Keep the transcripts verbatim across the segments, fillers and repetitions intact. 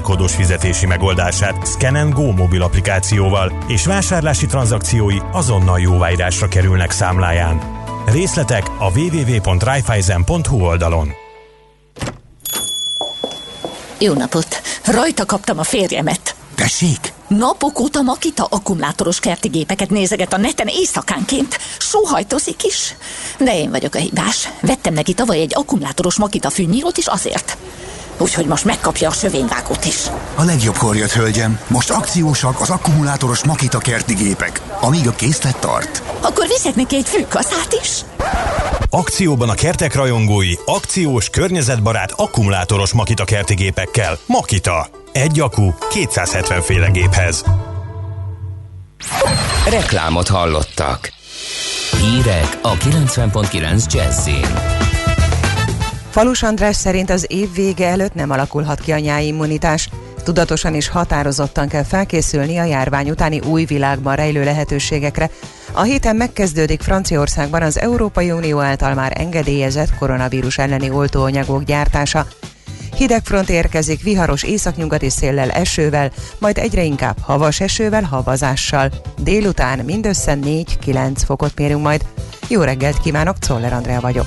Q R kódos fizetési megoldását Scan and Go mobil applikációval, és vásárlási tranzakciói azonnal jóváírásra kerülnek számláján. Részletek a double-u double-u double-u pont raiffeisen pont hu oldalon. Jó napot! Rajta kaptam a férjemet! Tessék! Napok óta Makita akkumulátoros kerti gépeket nézeget a neten éjszakánként. Sóhajtozik is. De én vagyok a hibás. Vettem neki tavaly egy akkumulátoros Makita fűnyírót is azért. Úgyhogy most megkapja a sövényvágót is. A legjobbkor jött, hölgyem. Most akciósak az akkumulátoros Makita kerti gépek. Amíg a készlet tart. Akkor viszek neki egy fűkaszát is? Akcióban a kertek rajongói, akciós, környezetbarát, akkumulátoros Makita kerti gépekkel. Makita. Egy akku kétszázhetven féle géphez. Reklámot hallottak. Hírek a kilencven egész kilenc Jazzin. Falus András szerint az év vége előtt nem alakulhat ki a nyári immunitás. Tudatosan és határozottan kell felkészülni a járvány utáni új világban rejlő lehetőségekre. A héten megkezdődik Franciaországban az Európai Unió által már engedélyezett koronavírus elleni oltóanyagok gyártása. Hideg front érkezik viharos északnyugati széllel, esővel, majd egyre inkább havas esővel, havazással. Délután mindössze négy-kilenc fokot mérünk majd. Jó reggelt kívánok, Czoller Andrea vagyok.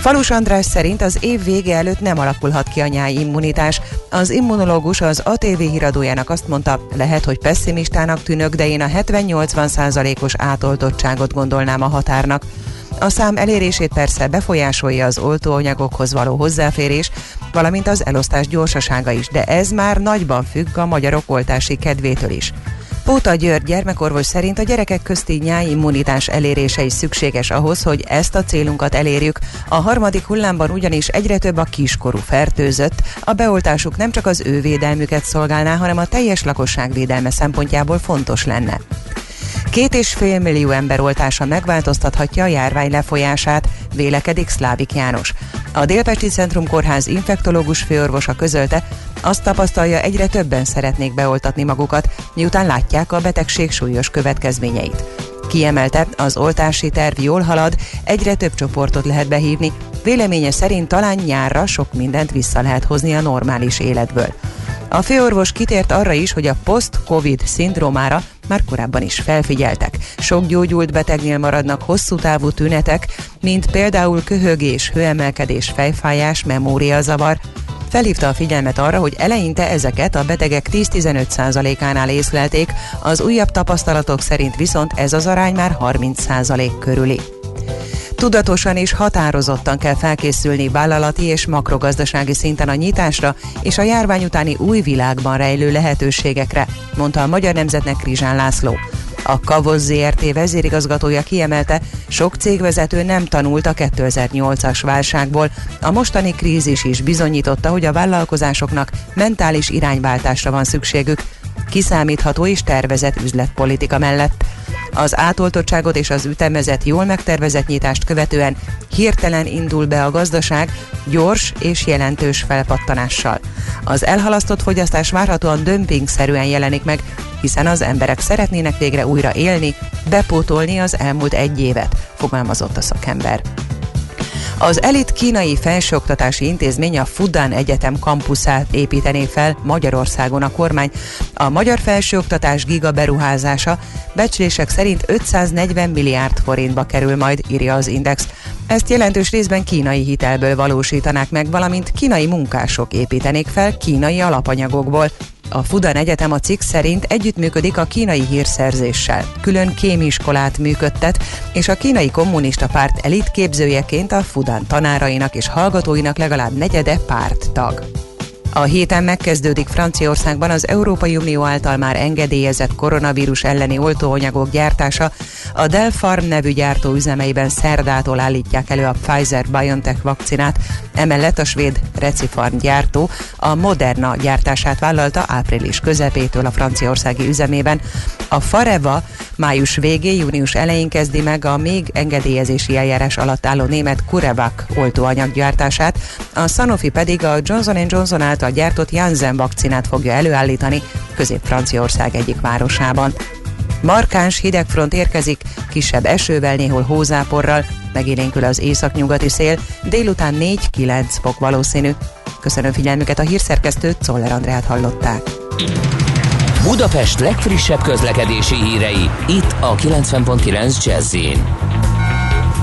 Falus András szerint az év vége előtt nem alakulhat ki a nyári immunitás. Az immunológus az á té vé híradójának azt mondta, lehet, hogy pesszimistának tűnök, de én a hetven-nyolcvan százalékos átoltottságot gondolnám a határnak. A szám elérését persze befolyásolja az oltóanyagokhoz való hozzáférés, valamint az elosztás gyorsasága is, de ez már nagyban függ a magyarok oltási kedvétől is. Póta György gyermekorvos szerint a gyerekek közti nyári immunitás elérése is szükséges ahhoz, hogy ezt a célunkat elérjük. A harmadik hullámban ugyanis egyre több a kiskorú fertőzött, a beoltásuk nem csak az ő védelmüket szolgálná, hanem a teljes lakosság védelme szempontjából fontos lenne. Két és fél millió ember oltása megváltoztathatja a járvány lefolyását, vélekedik Szlávik János. A Délpesti Centrum Kórház infektológus főorvosa közölte, azt tapasztalja, egyre többen szeretnék beoltatni magukat, miután látják a betegség súlyos következményeit. Kiemelte, az oltási terv jól halad, egyre több csoportot lehet behívni, véleménye szerint talán nyárra sok mindent vissza lehet hozni a normális életből. A főorvos kitért arra is, hogy a post-covid szindrómára már korábban is felfigyeltek. Sok gyógyult betegnél maradnak hosszú távú tünetek, mint például köhögés, hőemelkedés, fejfájás, memóriazavar. Felhívta a figyelmet arra, hogy eleinte ezeket a betegek tíz-tizenöt százalékánál észlelték, az újabb tapasztalatok szerint viszont ez az arány már harminc százalék körüli. Tudatosan és határozottan kell felkészülni vállalati és makrogazdasági szinten a nyitásra és a járvány utáni új világban rejlő lehetőségekre, mondta a Magyar Nemzetnek Krizsán László. A Kavosz Zrt. Vezérigazgatója kiemelte, sok cégvezető nem tanult a kétezer-nyolcas válságból. A mostani krízis is bizonyította, hogy a vállalkozásoknak mentális irányváltásra van szükségük, kiszámítható és tervezett üzletpolitika mellett. Az átoltottságot és az ütemezett, jól megtervezett nyitást követően hirtelen indul be a gazdaság gyors és jelentős felpattanással. Az elhalasztott fogyasztás várhatóan dömpingszerűen jelenik meg, hiszen az emberek szeretnének végre újra élni, bepótolni az elmúlt egy évet, fogalmazott a szakember. Az elit kínai felsőoktatási intézmény, a Fudan Egyetem kampuszát építené fel Magyarországon a kormány. A magyar felsőoktatás giga beruházása becslések szerint ötszáznegyven milliárd forintba kerül majd, írja az Index. Ezt jelentős részben kínai hitelből valósítanák meg, valamint kínai munkások építenék fel kínai alapanyagokból. A Fudan Egyetem a cikk szerint együttműködik a kínai hírszerzéssel, külön kémiskolát működtet, és a kínai kommunista párt elitképzőjeként a Fudan tanárainak és hallgatóinak legalább negyede párttag. A héten megkezdődik Franciaországban az Európai Unió által már engedélyezett koronavírus elleni oltóanyagok gyártása. A Delpharm nevű gyártó üzemeiben szerdától állítják elő a Pfizer-BioNTech vakcinát, emellett a svéd Recipharm gyártó a Moderna gyártását vállalta április közepétől a franciaországi üzemében. A Fareva május végén, június elején kezdi meg a még engedélyezési eljárás alatt álló német Curevac oltóanyag gyártását, a Sanofi pedig a Johnson és Johnson által a gyártott Janssen vakcinát fogja előállítani Közép-Franciaország egyik városában. Markáns hidegfront érkezik, kisebb esővel, néhol hózáporral, megélénkül az északnyugati szél, délután négy-kilenc fok valószínű. Köszönöm figyelmüket, a hírszerkesztőt, Czoller Andreát hallották. Budapest legfrissebb közlekedési hírei, itt a kilencven pont kilenc Jazz-in.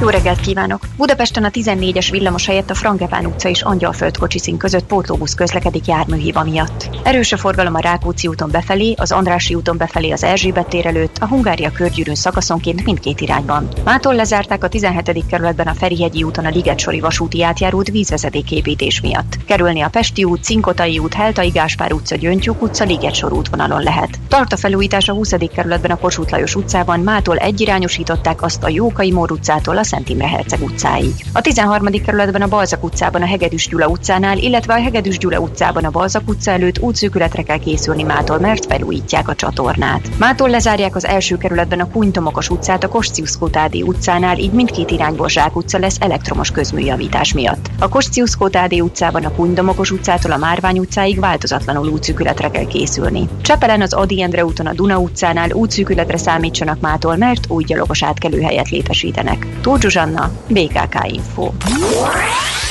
Jó reggelt kívánok! Budapesten a tizennégyes villamos helyett a Frank Epán utca és Angyalföld kocsiszín között pótlóbusz közlekedik járműhiba miatt. Erős a forgalom a Rákóczi úton befelé, az Andrássy úton befelé az Erzsébet tér előtt, a Hungária körgyűrűn szakaszonként mindkét irányban. Mától lezárták a tizenhetedik kerületben a Ferihegyi úton a Ligetsori vasúti átjárót vízvezetéképítés miatt. Kerülni a Pesti út, Cinkotai út, Heltai Gáspár utca, Gyöngytyúk utca, Ligetsor útvonalon lehet. Tart a felújítás a huszadik kerületben a Kossuth Lajos utcában, mától egyirányosították azt a Jókai Mór utcától a Szent Imre Herceg utcáig. A tizenharmadik kerületben a Balzak utcában a Hegedűs Gyula utcánál, illetve a Hegedűs Gyula utcában a Balzak utca előtt útszűkületre kell készülni mától, mert felújítják a csatornát. Mától lezárják az első kerületben a Kunytomokos utcát a Kosciuszkó-Tádé utcánál, így mindkét irányból Zsák utca lesz elektromos közműjavítás miatt. A Kosciuszkó-Tádé utcában a Kunytomokos utcától a Márvány utcáig változatlanul útszűkületre kell készülni. Csepelen az Ady Endre úton a Duna utcánál útszűkületre számítsanak mától, mert új gyalogos átkelő helyet létesítenek. Tóth Zsuzsanna, bé ká ká Info.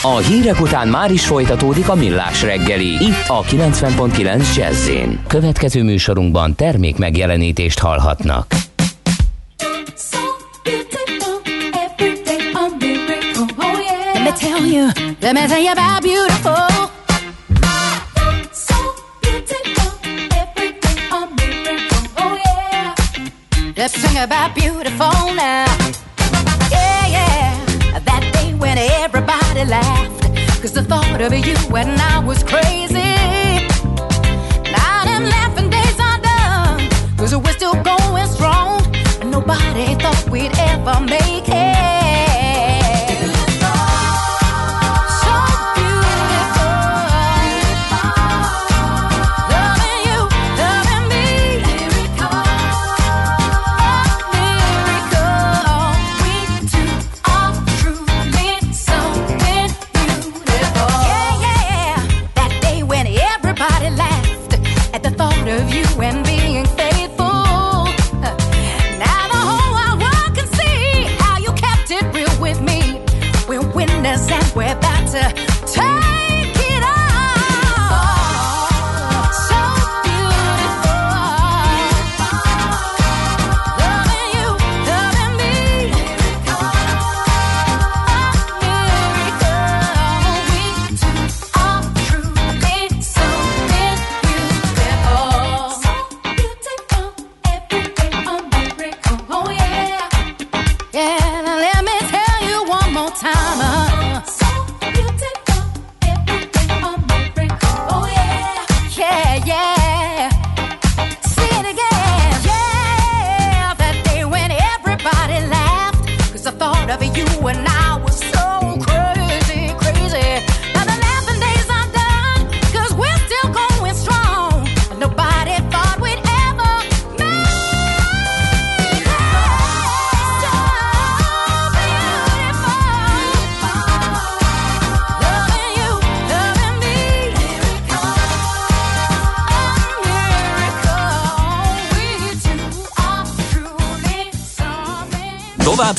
A hírek után már is folytatódik a Millás reggeli, itt a kilencven pont kilenc Jazz-én. Következő műsorunkban termék megjelenítést hallhatnak. Everybody laughed, cause the thought of you and I was crazy. Now them laughing days are done, cause we're still going strong, and nobody thought we'd ever make it. Tovább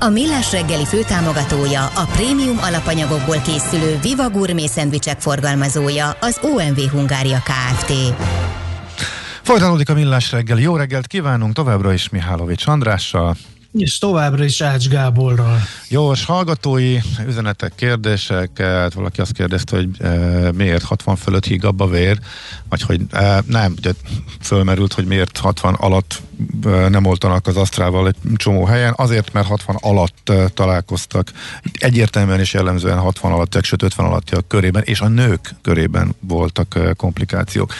A Millás reggeli főtámogatója, a prémium alapanyagokból készülő Viva Gourmet szendvicsek forgalmazója, az o em vé Hungária Kft. Folytatódik a Millás reggeli. Jó reggelt kívánunk továbbra is Mihálovics Andrással. És továbbra is Ács Gáborral. Gyors hallgatói üzenetek, kérdések. Hát valaki azt kérdezte, hogy e, miért hatvan fölött higgabb a vér, vagy hogy e, nem, de fölmerült, hogy miért hatvan alatt e, nem oltanak az Asztrával egy csomó helyen. Azért, mert hatvan alatt e, találkoztak. Egyértelműen és jellemzően hatvan alattiak, sőt ötven alattiak körében, és a nők körében voltak e, komplikációk,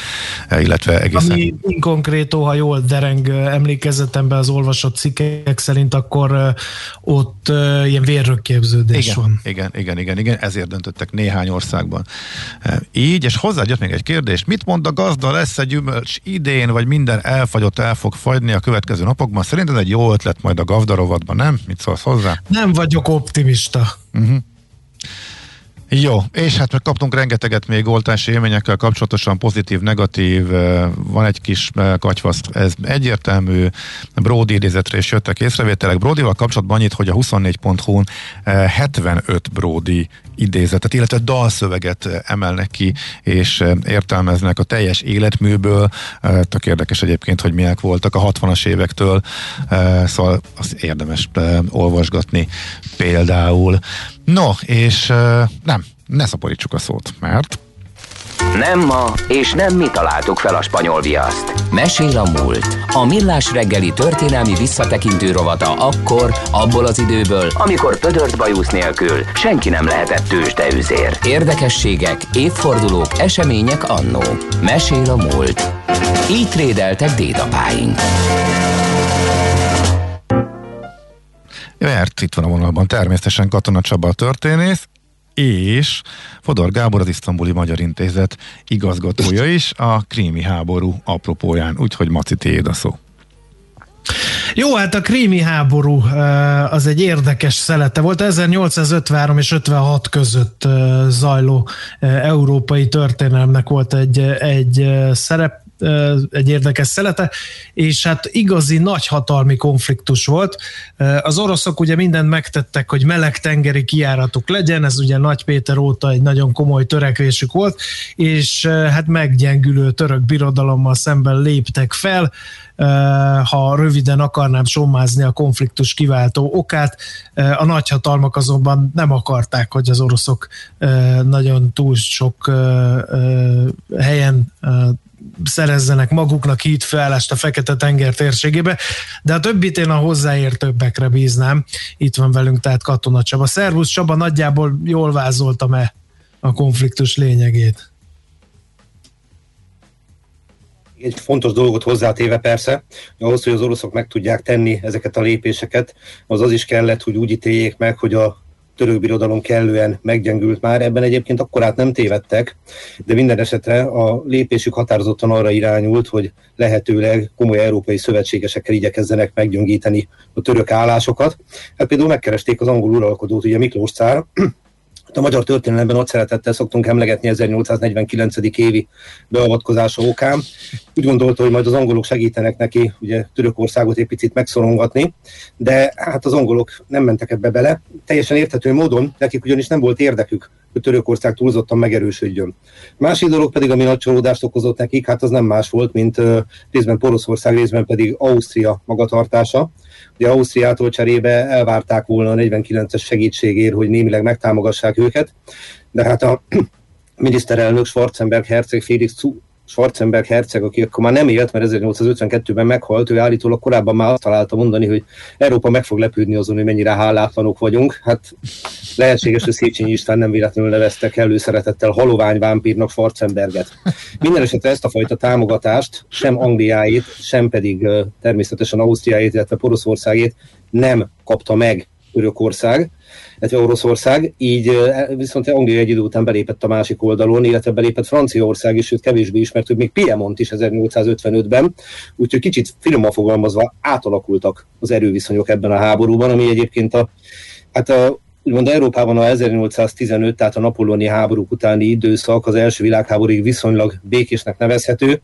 e, illetve egészen... Ami inkonkrétó, ha jól dereng emlékezetemben az olvasott cikkek szerint, szerint akkor ott ilyen vérrögképződés igen, van. Igen, igen, igen, igen, ezért döntöttek néhány országban. Így, és hozzáadjött még egy kérdést. Mit mond a gazda, lesz egy gyümölcs idén, vagy minden elfagyott, el fog fagyni a következő napokban? Szerintem ez egy jó ötlet majd a gazdarovatban, nem? Mit szólsz hozzá? Nem vagyok optimista. Uh-huh. Jó, és hát kaptunk rengeteget még oltási élményekkel kapcsolatosan, pozitív, negatív, van egy kis katyvasz, ez egyértelmű, Bródi idézetre is jöttek észrevételek. Bródival kapcsolatban annyit, hogy a huszonnégy pont hú-n hetvenöt Bródi idézetet, illetve dalszöveget emelnek ki, és értelmeznek a teljes életműből. Tök érdekes egyébként, hogy milyenek voltak a hatvanas évektől, szóval az érdemes olvasgatni például. No, és nem, ne szaporítsuk a szót, mert... Nem ma, és nem mi találtuk fel a spanyol viaszt. Mesél a múlt. A Millás reggeli történelmi visszatekintő rovata akkor, abból az időből, amikor pödört bajusz nélkül senki nem lehetett tőzsdeüzér. Érdekességek, évfordulók, események annó. Mesél a múlt. Így trédeltek dédapáink. Mert itt van a vonalban természetesen Katona Csaba történész, és Fodor Gábor, az Isztambuli Magyar Intézet igazgatója is a krími háború apropóján, úgyhogy Maci, tiéd a szó. Jó, hát a krími háború az egy érdekes szelete volt. ezernyolcszázötvenhárom és ötvenhat között zajló európai történelmnek volt egy, egy szerep, egy érdekes szelete, és hát igazi nagyhatalmi konfliktus volt. Az oroszok ugye mindent megtettek, hogy melegtengeri kijáratuk legyen, ez ugye Nagy Péter óta egy nagyon komoly törekvésük volt, és hát meggyengülő török birodalommal szemben léptek fel, ha röviden akarnám sommázni a konfliktus kiváltó okát. A nagyhatalmak azonban nem akarták, hogy az oroszok nagyon túl sok helyen szerezzenek maguknak hídfőállást a Fekete-tenger térségébe, de a többit én a hozzáértőbbekre bíznám. Itt van velünk tehát Katona Csaba. Szervusz Csaba, nagyjából jól vázoltam-e a konfliktus lényegét? Egy fontos dolgot hozzátéve persze, ahhoz, hogy az oroszok meg tudják tenni ezeket a lépéseket, az az is kellett, hogy úgy ítéljék meg, hogy a török birodalom kellően meggyengült már, ebben egyébként akkorát nem tévedtek, de minden esetre a lépésük határozottan arra irányult, hogy lehetőleg komoly európai szövetségesekkel igyekezzenek meggyöngíteni a török állásokat. Hát például megkeresték az angol uralkodót, ugye Miklós cár. A magyar történelemben nagy szeretettel szoktunk emlegetni ezernyolcszáznegyvenkilencedik évi beavatkozása okán. Úgy gondolta, hogy majd az angolok segítenek neki ugye Törökországot egy picit megszorongatni, de hát az angolok nem mentek ebbe bele. Teljesen érthető módon, nekik ugyanis nem volt érdekük, hogy Törökország túlzottan megerősödjön. Másik dolog pedig, ami nagy csalódást okozott nekik, hát az nem más volt, mint uh, részben Poroszország, részben pedig Ausztria magatartása. Ugye Ausztriától cserébe elvárták volna a negyvenkilences segítségért, hogy némileg megtámogassák őket, de hát a miniszterelnök Schwarzenberg herceg, Félix Schwarzenberg herceg, aki akkor már nem élt, mert ezernyolcszázötvenkettőben meghalt, ő állítólag korábban már azt találta mondani, hogy Európa meg fog lepődni azon, hogy mennyire hálátlanok vagyunk. Hát lehetséges, hogy Széchenyi István nem véletlenül neveztek előszeretettel haloványvámpírnak Schwarzenberget. Minden esetre ezt a fajta támogatást sem Angliáét, sem pedig természetesen Ausztriáét, illetve Poroszországét nem kapta meg Törökország, illetve Oroszország, így viszont Anglia egy idő után belépett a másik oldalon, illetve belépett Franciaország is, őt kevésbé ismert, hogy még Piemont is ezernyolcszázötvenötben, úgyhogy kicsit finoman fogalmazva átalakultak az erőviszonyok ebben a háborúban, ami egyébként a, hát a, úgymond Európában a ezernyolcszáztizenöt, tehát a napóleoni háborúk utáni időszak az első világháborúig viszonylag békésnek nevezhető,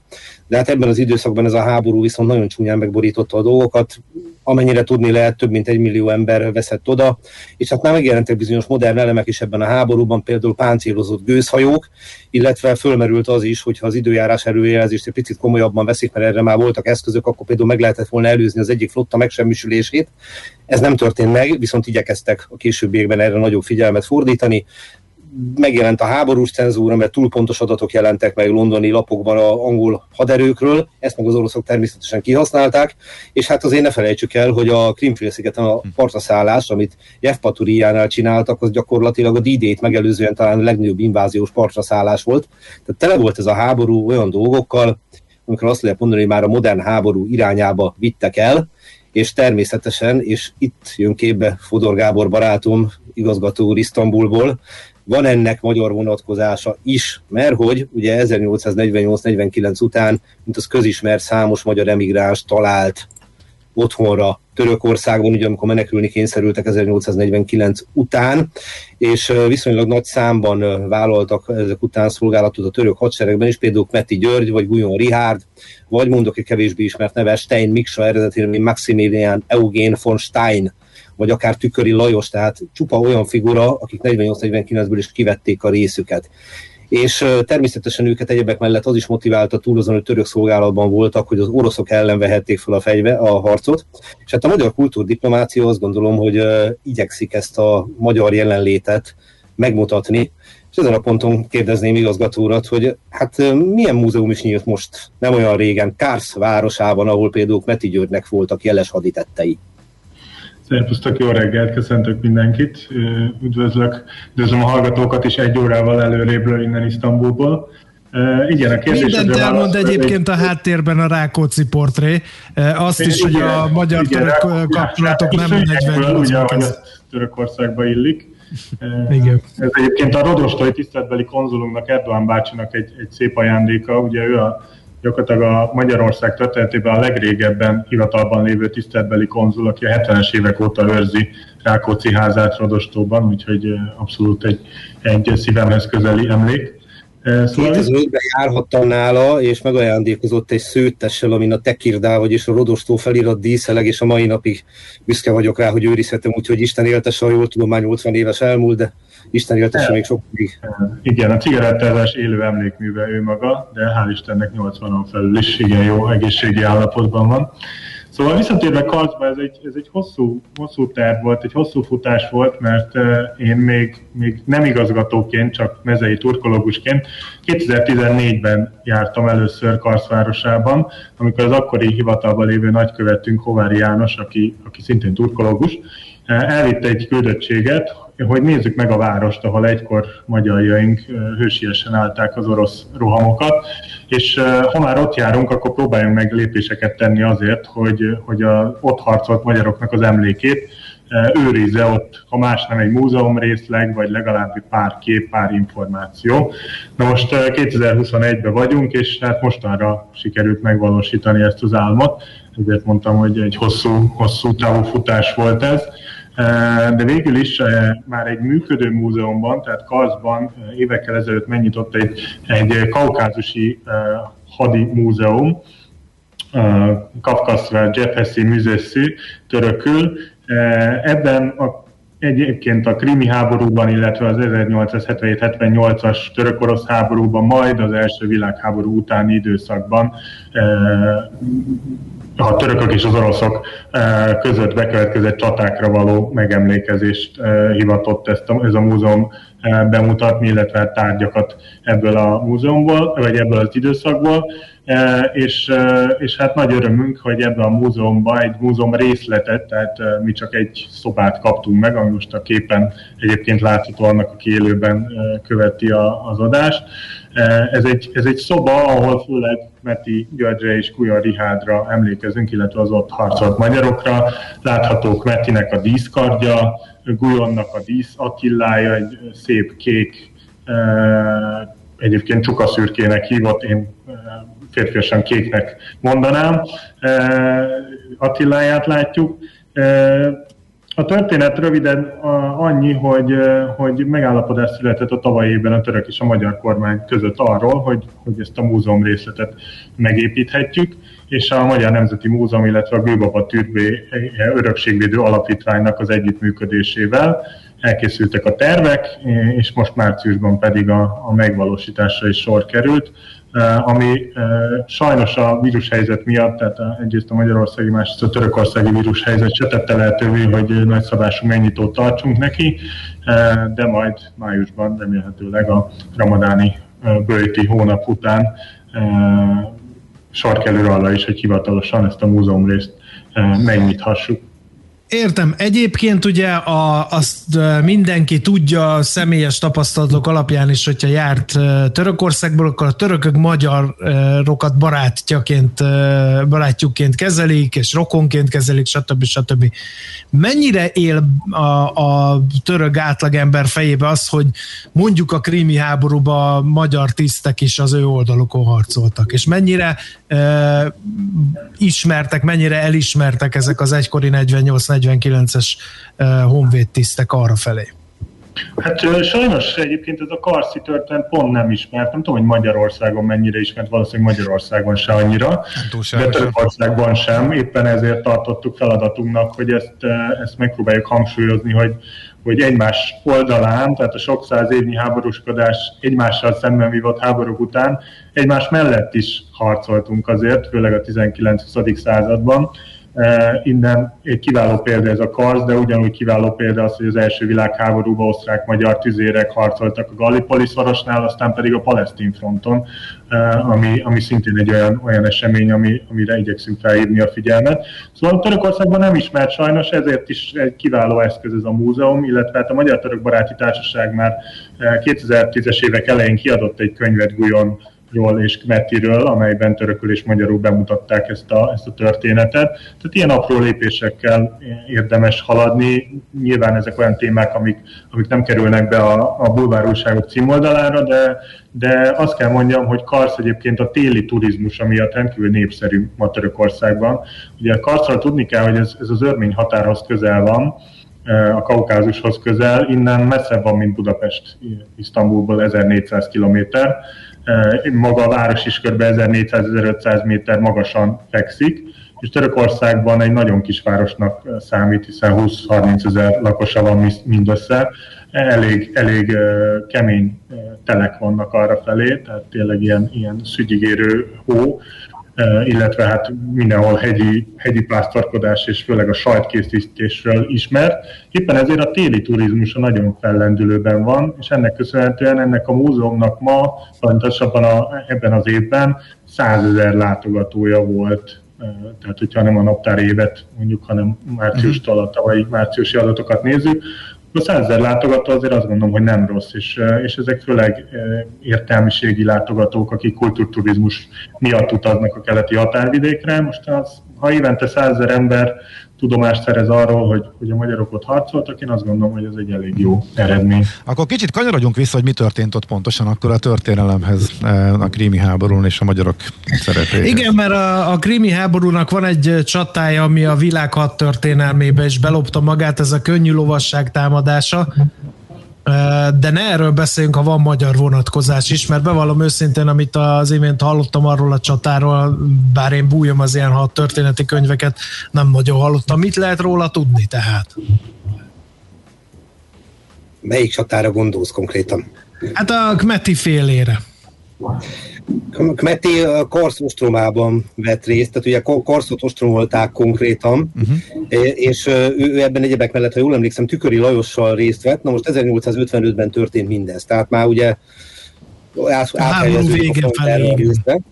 de hát ebben az időszakban ez a háború viszont nagyon csúnyán megborította a dolgokat, amennyire tudni lehet, több mint egy millió ember veszett oda, és hát már megjelentek bizonyos modern elemek is ebben a háborúban, például páncélozott gőzhajók, illetve fölmerült az is, hogyha az időjárás előrejelzést egy picit komolyabban veszik, mert erre már voltak eszközök, akkor például meg lehetett volna előzni az egyik flotta megsemmisülését. Ez nem történt meg, viszont igyekeztek a későbbiekben erre nagyobb figyelmet fordítani. Megjelent a háborús cenzúra, mert túl pontos adatok jelentek meg londoni lapokban az angol haderőkről, ezt meg az oroszok természetesen kihasználták, és hát azért ne felejtsük el, hogy a Krimfélszigeten a partraszállás, amit Jevpaturijánál csináltak, az gyakorlatilag a D-Day-t megelőzően talán a legnagyobb inváziós partraszállás volt. Tehát tele volt ez a háború olyan dolgokkal, amikor azt lehet mondani, hogy már a modern háború irányába vittek el, és természetesen, és itt jön képbe Fodor Gábor barátom, igazgató úr Isztambulból, van ennek magyar vonatkozása is, mert hogy ugye ezernyolcszáznegyvennyolc negyvenkilenc után, mint az közismert, számos magyar emigráns talált otthonra Törökországban, ugye amikor menekülni kényszerültek ezernyolcszáznegyvenkilenc után, és viszonylag nagy számban vállaltak ezek után szolgálatot a török hadseregben is, például Kmety György, vagy Güyon Richárd, vagy mondok egy kevésbé ismert neve, Stein Miksa, eredetileg Maximilian Eugen von Stein, vagy akár Tüköri Lajos, tehát csupa olyan figura, akik negyvennyolc negyvenkilencből is kivették a részüket. És természetesen őket egyebek mellett az is motiválta túlozon, hogy török szolgálatban voltak, hogy az oroszok ellen vehették fel a fegyve, a harcot. És hát a magyar kultúrdiplomáció, azt gondolom, hogy igyekszik ezt a magyar jelenlétet megmutatni. És ezen a ponton kérdezném igazgató urat, hogy hát milyen múzeum is nyílt most, nem olyan régen, Kars városában, ahol például Kmety Györgynek voltak jeles haditettei. Szervusztok, jó reggelt, köszöntök mindenkit, üdvözlök, üdvözlöm a hallgatókat is egy órával előrébről innen Isztambulból. Igen, a kérdésedre válaszol. Mindent elmond egyébként a háttérben a Rákóczi portré, azt is, hogy a magyar-török kapcsolatok nem negyvennyolc. Ugye, ahogy ezt Törökországba illik. Igen. Ez egyébként a rodostói tiszteletbeli konzulunknak, Erdogan bácsinak egy, egy szép ajándéka, ugye ő a gyakorlatilag a Magyarország történetében a legrégebben hivatalban lévő tiszteletbeli konzul, aki a hetvenes évek óta őrzi Rákóczi házát Rodostóban, úgyhogy abszolút egy, egy szívemhez közeli emlék. Szóval kétezer-ötben járhattam nála, és megajándékozott egy szőttessel, amin a tekirdá, vagyis a Rodostó felirat díszeleg, és a mai napig büszke vagyok rá, hogy őrizhetem, úgyhogy Isten éltesse, ha jól tudom, már nyolcvan éves elmúlt, de Isten éltesse még sokáig. Igen, a cigarettázás élő emlékműve ő maga, de hál' Istennek nyolcvanon felül is igen jó egészségi állapotban van. Szóval visszatérve Karcba, ez egy, ez egy hosszú, hosszú terv volt, egy hosszú futás volt, mert én még, még nem igazgatóként, csak mezei turkológusként kétezer-tizennégyben jártam először Karc városában, amikor az akkori hivatalban lévő nagykövetünk, Hovári János, aki, aki szintén turkológus, elvitt egy küldöttséget, hogy nézzük meg a várost, ahol egykor magyarjaink hősiesen állták az orosz rohamokat, és ha már ott járunk, akkor próbáljunk meg lépéseket tenni azért, hogy, hogy az ott harcolt magyaroknak az emlékét őrizze ott, ha más nem egy múzeum részleg, vagy legalább pár kép, pár információ. Na most kétezer-huszonegyben vagyunk, és hát mostanra sikerült megvalósítani ezt az álmat, ezért mondtam, hogy egy hosszú, hosszú távú futás volt ez. De végül is már egy működő múzeumban, tehát Karcban évekkel ezelőtt megnyitott egy, egy kaukázusi hadi múzeum, Kafkaszver Cephesi Müzesi törökül. Ebben a, egyébként a krimi háborúban, illetve az ezernyolcszázhetvenhét hetvennyolcas török-orosz háborúban, majd az első világháború utáni időszakban a törökök és az oroszok között bekövetkezett csatákra való megemlékezést hivatott ezt a, ez a múzeum bemutatni, illetve tárgyakat ebből a múzeumból, vagy ebből az időszakból, és, és hát nagy örömünk, hogy ebben a múzeumban egy múzeum részletet, tehát mi csak egy szobát kaptunk meg, ami most a képen egyébként látható annak, aki élőben követi a, az adást. Ez egy, ez egy szoba, ahol főleg Kmety Györgyre és Güyon Richárdra emlékezünk, illetve az ott harcolt magyarokra. Látható Kmetynek a díszkardja, Gujonnak a dísz Attilája, egy szép kék, egyébként csukaszürkének hívott, én férfiasan kéknek mondanám. Attiláját látjuk. A történet röviden annyi, hogy, hogy megállapodás született a tavalyi évben a török és a magyar kormány között arról, hogy, hogy ezt a múzeum részletet megépíthetjük, és a Magyar Nemzeti Múzeum, illetve a Gőbaba Türbé Örökségvédő Alapítványnak az együttműködésével elkészültek a tervek, és most márciusban pedig a, a megvalósításra is sor került, ami sajnos a vírushelyzet miatt, tehát egyrészt a magyarországi, másrészt a törökországi vírushelyzet se tette lehetővé, hogy nagyszabású megnyitót tartsunk neki, de majd májusban remélhetőleg a ramadáni böjti hónap után sor kerül arra is, hogy hivatalosan ezt a múzeumrészt megnyithassuk. Értem. Egyébként ugye a, azt mindenki tudja személyes tapasztalatok alapján is, hogyha járt Törökországból, akkor a törökök magyarokat barátjaként, barátjukként kezelik, és rokonként kezelik, stb. stb. Mennyire él a, a török átlagember fejébe az, hogy mondjuk a krími háborúban a magyar tisztek is az ő oldalukon harcoltak, és mennyire e, ismertek, mennyire elismertek ezek az egykori negyvennyolc negyvenkilences honvéd tisztek arrafelé? Hát sajnos egyébként ez a karszi történet pont nem ismert. Nem tudom, hogy Magyarországon mennyire ismert, valószínűleg Magyarországon se annyira, de Törökországban sem. Éppen ezért tartottuk feladatunknak, hogy ezt, ezt megpróbáljuk hangsúlyozni, hogy, hogy egymás oldalán, tehát a sok száz évnyi háborúskodás egymással szemben vívott háborúk után egymás mellett is harcoltunk azért, főleg a tizenkilenc-huszadik században. Innen egy kiváló példa ez a Kars, de ugyanúgy kiváló példa az, hogy az első világháborúban osztrák-magyar tüzérek harcoltak a Gallipoli szorosnál, aztán pedig a palesztin fronton, ami, ami szintén egy olyan, olyan esemény, ami, amire igyekszünk felhívni a figyelmet. Szóval a Törökországban nem ismert sajnos, ezért is egy kiváló eszköz ez a múzeum, illetve hát a Magyar-Török Baráti Társaság már kétezer-tízes évek elején kiadott egy könyvet Guyon ról és Kmetyről, amelyben törökül és magyarul bemutatták ezt a, ezt a történetet. Tehát ilyen apró lépésekkel érdemes haladni. Nyilván ezek olyan témák, amik, amik nem kerülnek be a, a bulvárújságok címoldalára, de, de azt kell mondjam, hogy Kars egyébként a téli turizmus, ami rendkívül népszerű ma Törökországban. Ugye a Karszal tudni kell, hogy ez, ez az örmény határhoz közel van, a Kaukázushoz közel, innen messzebb van, mint Budapest, Isztambulból ezernégyszáz kilométer, maga a város is kb. ezernégyszáz-ezerötszáz méter magasan fekszik, és Törökországban egy nagyon kis városnak számít, hiszen húsz-harminc ezer lakosa van mindössze. Elég, elég kemény telek vannak arrafelé, tehát tényleg ilyen, ilyen szügyigérő hó, illetve hát mindenhol hegyi, hegyi pásztorkodás és főleg a sajtkészítésről ismert. Éppen ezért a téli turizmus nagyon fellendülőben van, és ennek köszönhetően ennek a múzeumnak ma, pontosabban a, ebben az évben százezer látogatója volt. Tehát, hogyha nem a naptári évet mondjuk, hanem márciustól a tavalyi márciusi adatokat nézzük, a százezer látogató azért azt gondolom, hogy nem rossz, és, és ezek főleg értelmiségi látogatók, akik kultúrturizmus miatt utaznak a keleti határvidékre. Most az, ha évente százezer ember tudomást szerez arról, hogy, hogy a magyarok ott harcoltak, én azt gondolom, hogy ez egy elég jó eredmény. Akkor kicsit kanyarodjunk vissza, hogy mi történt ott pontosan akkor a történelemhez, a krími háborún és a magyarok szerepéhez. Igen, mert a, a krími háborúnak van egy csatája, ami a világ hadtörténelmébe is belopta magát, ez a könnyű lovasság támadása. De ne erről beszéljünk, ha van magyar vonatkozás is, mert bevallom őszintén, amit az imént hallottam arról a csatáról, bár én bújom az ilyen hat történeti könyveket, nem nagyon hallottam. Mit lehet róla tudni tehát? Melyik csatára gondolsz konkrétan? Hát a Kmety félére. Kmety Kars ostromában vett részt, tehát ugye Karsot ostromolták konkrétan, uh-huh. és ő ebben egyebek mellett, ha jól emlékszem, Tüköri Lajossal részt vett. Na most ezernyolcszázötvenötben történt mindez, tehát már ugye áthelyeződik a fronterről részben,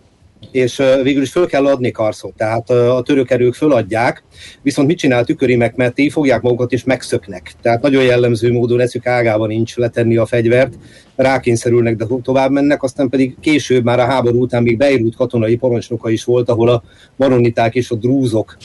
és végül is föl kell adni Karsot, tehát a török erők föladják, viszont mit csinál Tüköri meg Kmety? Fogják magukat és megszöknek. Tehát nagyon jellemző módon eszük ágában nincs letenni a fegyvert, rákényszerülnek, de tovább mennek, aztán pedig később már a háború után még Bejrút katonai parancsnoka is volt, ahol a baroniták és a drúzok,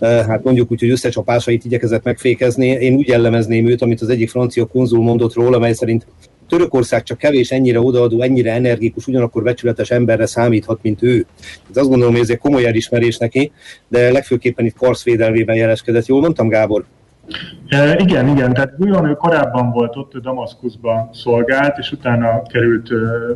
hát mondjuk úgy, hogy összecsapásait igyekezett megfékezni. Én úgy jellemezném őt, amit az egyik francia konzul mondott róla, mely szerint Törökország csak kevés ennyire odaadó, ennyire energikus, ugyanakkor becsületes emberre számíthat, mint ő. Ez azt gondolom, hogy ez egy komoly elismerés neki, de legfőképpen itt Kars védelmében jeleskedett. Jól mondtam, Gábor? E, igen, igen. Tehát Guyon, ő korábban volt ott, Damaszkuszban szolgált, és utána került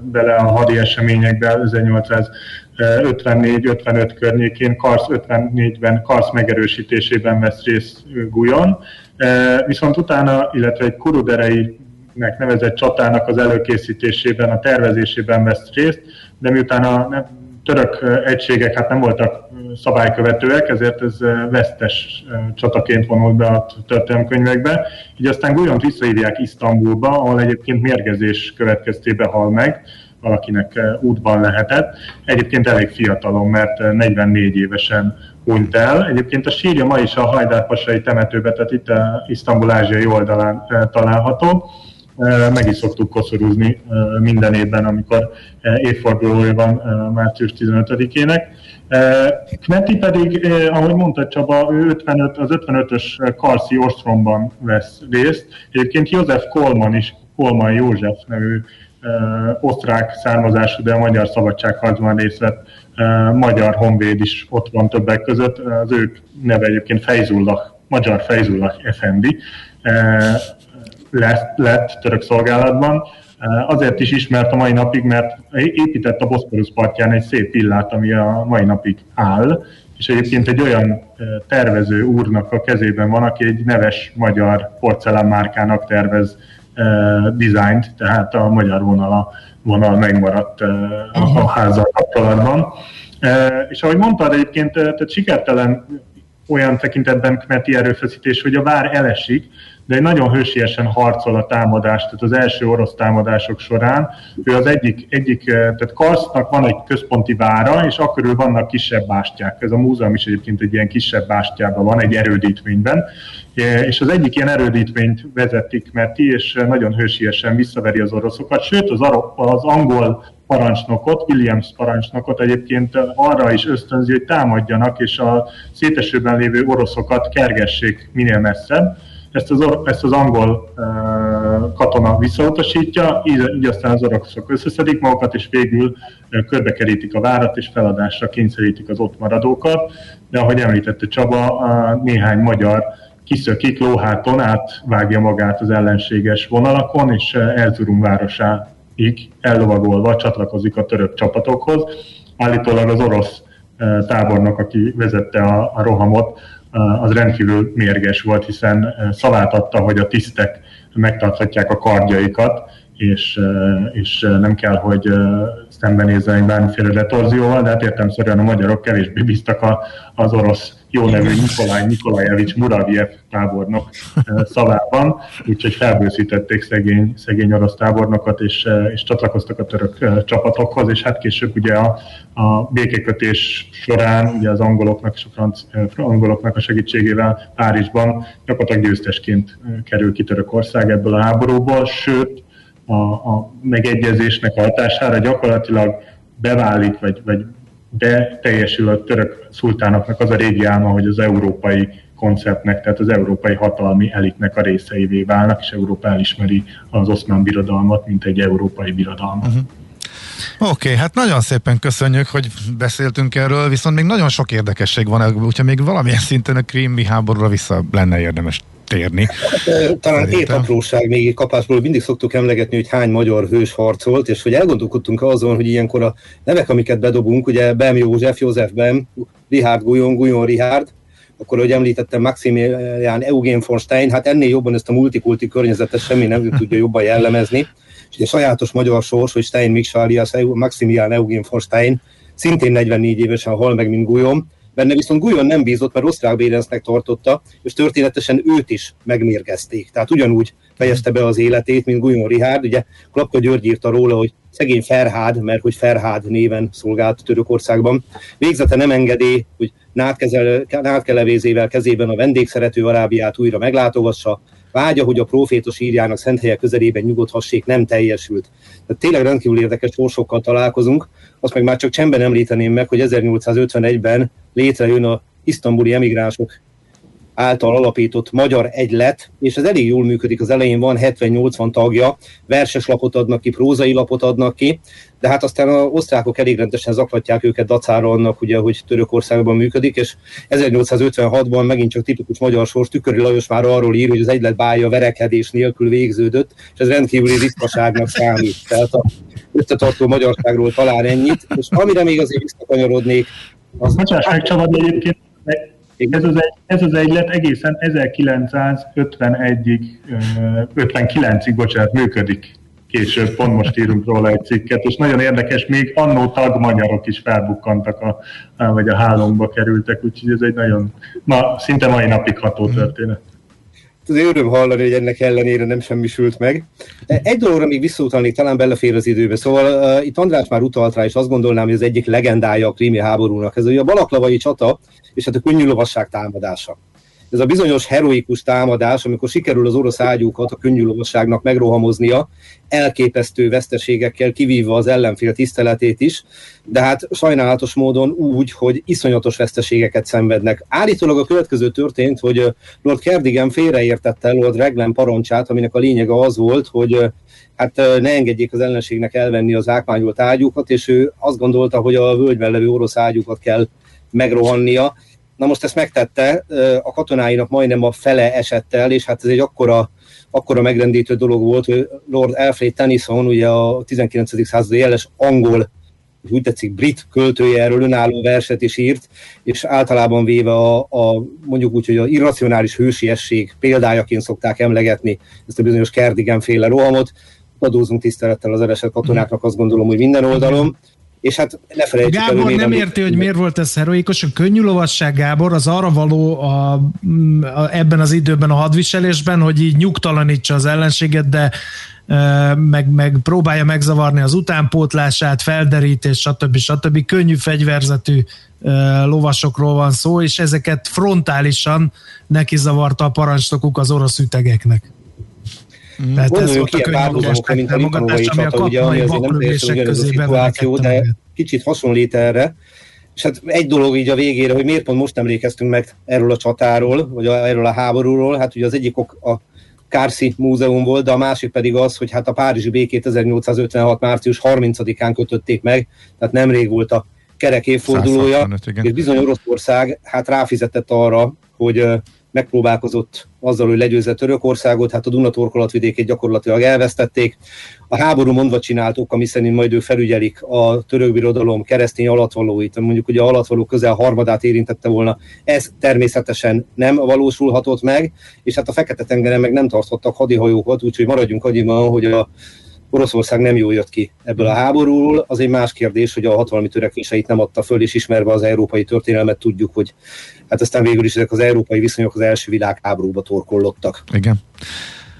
bele a hadi eseményekbe ezernyolcszázötvennégy ötvenöt környékén, Kars ötvennégyben, Kars megerősítésében vesz részt Guyon. E, viszont utána, illetve egy kuruderei megnevezett csatának az előkészítésében, a tervezésében vesz részt, de miután a török egységek hát nem voltak szabálykövetőek, ezért ez vesztes csataként vonult be a történelemkönyvekbe. Így aztán Guyont visszahívják Isztambulba, ahol egyébként mérgezés következtében hal meg. valakinek útban lehetett. Egyébként elég fiatalon, mert negyvennégy évesen hunyt el. Egyébként a sírja ma is a hajdárpasrai temetőbe, tehát itt a Isztambul ázsiai oldalán található. Meg is szoktuk koszorúzni minden évben, amikor évfordulója van március tizenötödikének. Kmety pedig, ahogy mondta Csaba, ő ötvenöt, az ötvenötös Karszi Ostromban vesz részt. Egyébként József Kolman is, Kolman József nevű osztrák származású, de a magyar szabadságharcban részt vett magyar honvéd is ott van többek között. Az ők neve egyébként Fejzullah, magyar Fejzullah Efendi lett, lett török szolgálatban. Azért is ismert a mai napig, mert épített a Boszporusz partján egy szép villát, ami a mai napig áll, és egyébként egy olyan tervező úrnak a kezében van, aki egy neves magyar porcelánmárkának tervez dizájnt, tehát a magyar vonala, vonal megmaradt a házzal kapcsolatban. És ahogy mondtad, egyébként tehát sikertelen olyan tekintetben Kmety erőfeszítés, hogy a vár elesik, de nagyon hősiesen harcol a támadást, tehát az első orosz támadások során. Ő az egyik, egyik tehát Karsznak van egy központi vára, és akkor vannak kisebb bástyák. Ez a múzeum is egyébként egy ilyen kisebb bástyában van, egy erődítményben. És az egyik ilyen erődítményt vezetik Kmety, és nagyon hősiesen visszaveri az oroszokat, sőt az, az angol parancsnokot, Williams parancsnokot egyébként arra is ösztönzi, hogy támadjanak, és a szétesőben lévő oroszokat kergessék minél messzebb. Ezt az, ezt az angol uh, katona visszautasítja, így, így aztán az oroszok összeszedik magukat, és végül uh, körbekerítik a várat, és feladásra kényszerítik az ott maradókat. De ahogy említette Csaba, uh, néhány magyar kiszökik lóháton, átvágja magát az ellenséges vonalakon, és uh, Erzurum városáig ellovagolva csatlakozik a török csapatokhoz. Állítólag az orosz uh, tábornok, aki vezette a, a rohamot, az rendkívül mérges volt, hiszen szavát adta, hogy a tisztek megtarthatják a kardjaikat, és, és nem kell, hogy szembenézzenek bármiféle retorzióval, de hát értelemszerűen a magyarok kevésbé bíztak a, az orosz jó nevű Nikolaj Nikolajevics Muravjev tábornok szavában, úgyhogy felbőszítették szegény, szegény orosz tábornokat, és, és csatlakoztak a török csapatokhoz, és hát később ugye a, a békekötés során ugye az angoloknak és a franc, angoloknak a segítségével Párizsban gyakorlatilag győztesként kerül ki Törökország ebből a háborúból, sőt a, a megegyezésnek a hatására gyakorlatilag beválik, vagy, vagy de teljesül a török szultánoknak az a régi álma, hogy az európai konceptnek, tehát az európai hatalmi elitnek a részeivé válnak, és Európa elismeri az oszmán birodalmat, mint egy európai birodalmat. Uh-huh. Oké, okay, hát nagyon szépen köszönjük, hogy beszéltünk erről, viszont még nagyon sok érdekesség van, úgyhogy még valamilyen szinten a krími háborúra vissza lenne érdemes térni. Talán két apróság még kapásból, mindig szoktuk emlegetni, hogy hány magyar hős harcolt, és hogy elgondolkodtunk azon, hogy ilyenkor a nevek, amiket bedobunk, ugye Bem József, József Bem, Richárd Guyon, Guyon Richárd, akkor, hogy említettem, Maximilian Eugen von Stein, hát ennél jobban ezt a multikulti környezetet semmi nem tudja jobban jellemezni, és ugye sajátos magyar sors, hogy Stein Miksa alias Maximilian Eugen von Stein szintén negyvennégy évesen hal meg, mint Guyon. Benne viszont Guyon nem bízott, mert osztrák bérencnek tartotta, és történetesen őt is megmérgezték. Tehát ugyanúgy fejezte be az életét, mint Guyon Richárd. Ugye Klapka György írta róla, hogy szegény Ferhád, mert hogy Ferhád néven szolgált Törökországban. Végzete nem engedély, hogy nádkelevézével kezében a vendégszerető Arábiát újra meglátogassa, vágya, hogy a prófétos írjának szent helye közelében nyugodhassék, nem teljesült. Tehát tényleg rendkívül érdekes sorsokkal találkozunk. Azt meg már csak csendben említeném meg, hogy ezernyolcszázötvenegyben létrejön az isztambuli emigránsok által alapított Magyar Egylet, és ez elég jól működik, az elején van hetven-nyolcvan tagja, verses lapot adnak ki, prózai lapot adnak ki, de hát aztán az osztrákok elég rendesen zaklatják őket dacára annak, ugye, hogy Törökországban működik, és ezernyolcszázötvenhatban megint csak tipikus magyar sors, Tüköri Lajos már arról ír, hogy az egylet bája verekedés nélkül végződött, és ez rendkívüli ritkaságnak számít. Tehát a összetartó magyarságról talán ennyit, és amire még azért visszakanyarodnék, az... Bocsás, Ez az, egy, ez az egylet egészen ezerkilencszázötvenegyig, ötvenkilencig, bocsánat, működik később, pont most írunk róla egy cikket, és nagyon érdekes, még annó tagmagyarok is felbukkantak, a, vagy a hálónkba kerültek, úgyhogy ez egy nagyon, ma, szinte mai napig ható történet. öröm hallani, hogy ennek ellenére nem semmisült meg. Egy dologra még visszautalnék, talán belefér az időbe. Szóval uh, itt András már utalt rá, és azt gondolnám, hogy az egyik legendája a krími háborúnak. Ez ugye a balaklavai csata, és hát a könnyű lovasság támadása. Ez a bizonyos heroikus támadás, amikor sikerül az orosz ágyúkat a könnyű lovasságnak megrohamoznia, elképesztő veszteségekkel, kivívva az ellenfél tiszteletét is, de hát sajnálatos módon úgy, hogy iszonyatos veszteségeket szenvednek. Állítólag a következő történt, hogy Lord Cardigan félreértette Lord Raglan parancsát, aminek a lényege az volt, hogy hát ne engedjék az ellenségnek elvenni az ákmányolt ágyúkat, és ő azt gondolta, hogy a völgyben levő orosz ágyúkat kell megrohannia. Na most ezt megtette, a katonáinak majdnem a fele esett el, és hát ez egy akkora, akkora megrendítő dolog volt, hogy Lord Alfred Tennyson, ugye a tizenkilencedik századi jeles angol, úgy tetszik, brit költője, erről önálló verset is írt, és általában véve a, a mondjuk úgy, hogy az irracionális hősiesség példájaként szokták emlegetni ezt a bizonyos Cardigan-féle rohamot. Adózunk tisztelettel az elesett katonáknak, azt gondolom, hogy minden oldalon. És hát Gábor el, nem érti, hogy miért volt ez heroikus. A könnyű lovasság, Gábor, az arra való a, a, ebben az időben a hadviselésben, hogy így nyugtalanítsa az ellenséget, de e, meg, meg próbálja megzavarni az utánpótlását, felderítés, stb. stb. Könnyű fegyverzetű e, lovasokról van szó, és ezeket frontálisan nekizavarta a parancsnokuk az orosz ütegeknek. Mm. Tehát gondoljunk ilyen párhuzamokra, mint a litanóvai csata, ugye, ami azért nem teljesen ugyanaz a szituáció, de kicsit hasonlít erre. És hát egy dolog így a végére, hogy miért pont most emlékeztünk meg erről a csatáról, vagy erről a háborúról, hát ugye az egyik a Kársi múzeum volt, de a másik pedig az, hogy hát a párizsi békét ezernyolcszázötvenhat március harmincadikán kötötték meg, tehát nemrég volt a kerek évfordulója, és bizony Oroszország hát ráfizetett arra, hogy megpróbálkozott azzal, hogy legyőzze Törökországot, hát a Duna-torkolatvidékét gyakorlatilag elvesztették. A háború mondva csináltuk, ami szerint majd ő felügyelik a török birodalom keresztény alattvalóit, mondjuk ugye alattvalók közel harmadát érintette volna. Ez természetesen nem valósulhatott meg, és hát a Fekete-tengeren meg nem tartottak hadihajókat, úgyhogy maradjunk annyiban, hogy a Oroszország nem jól jött ki ebből a háborúról. Az egy más kérdés, hogy a hatalmi törekvéseit nem adta föl, és ismerve az európai történelmet tudjuk, hogy hát aztán végül is ezek az európai viszonyok az első világháborúba torkollottak. Igen.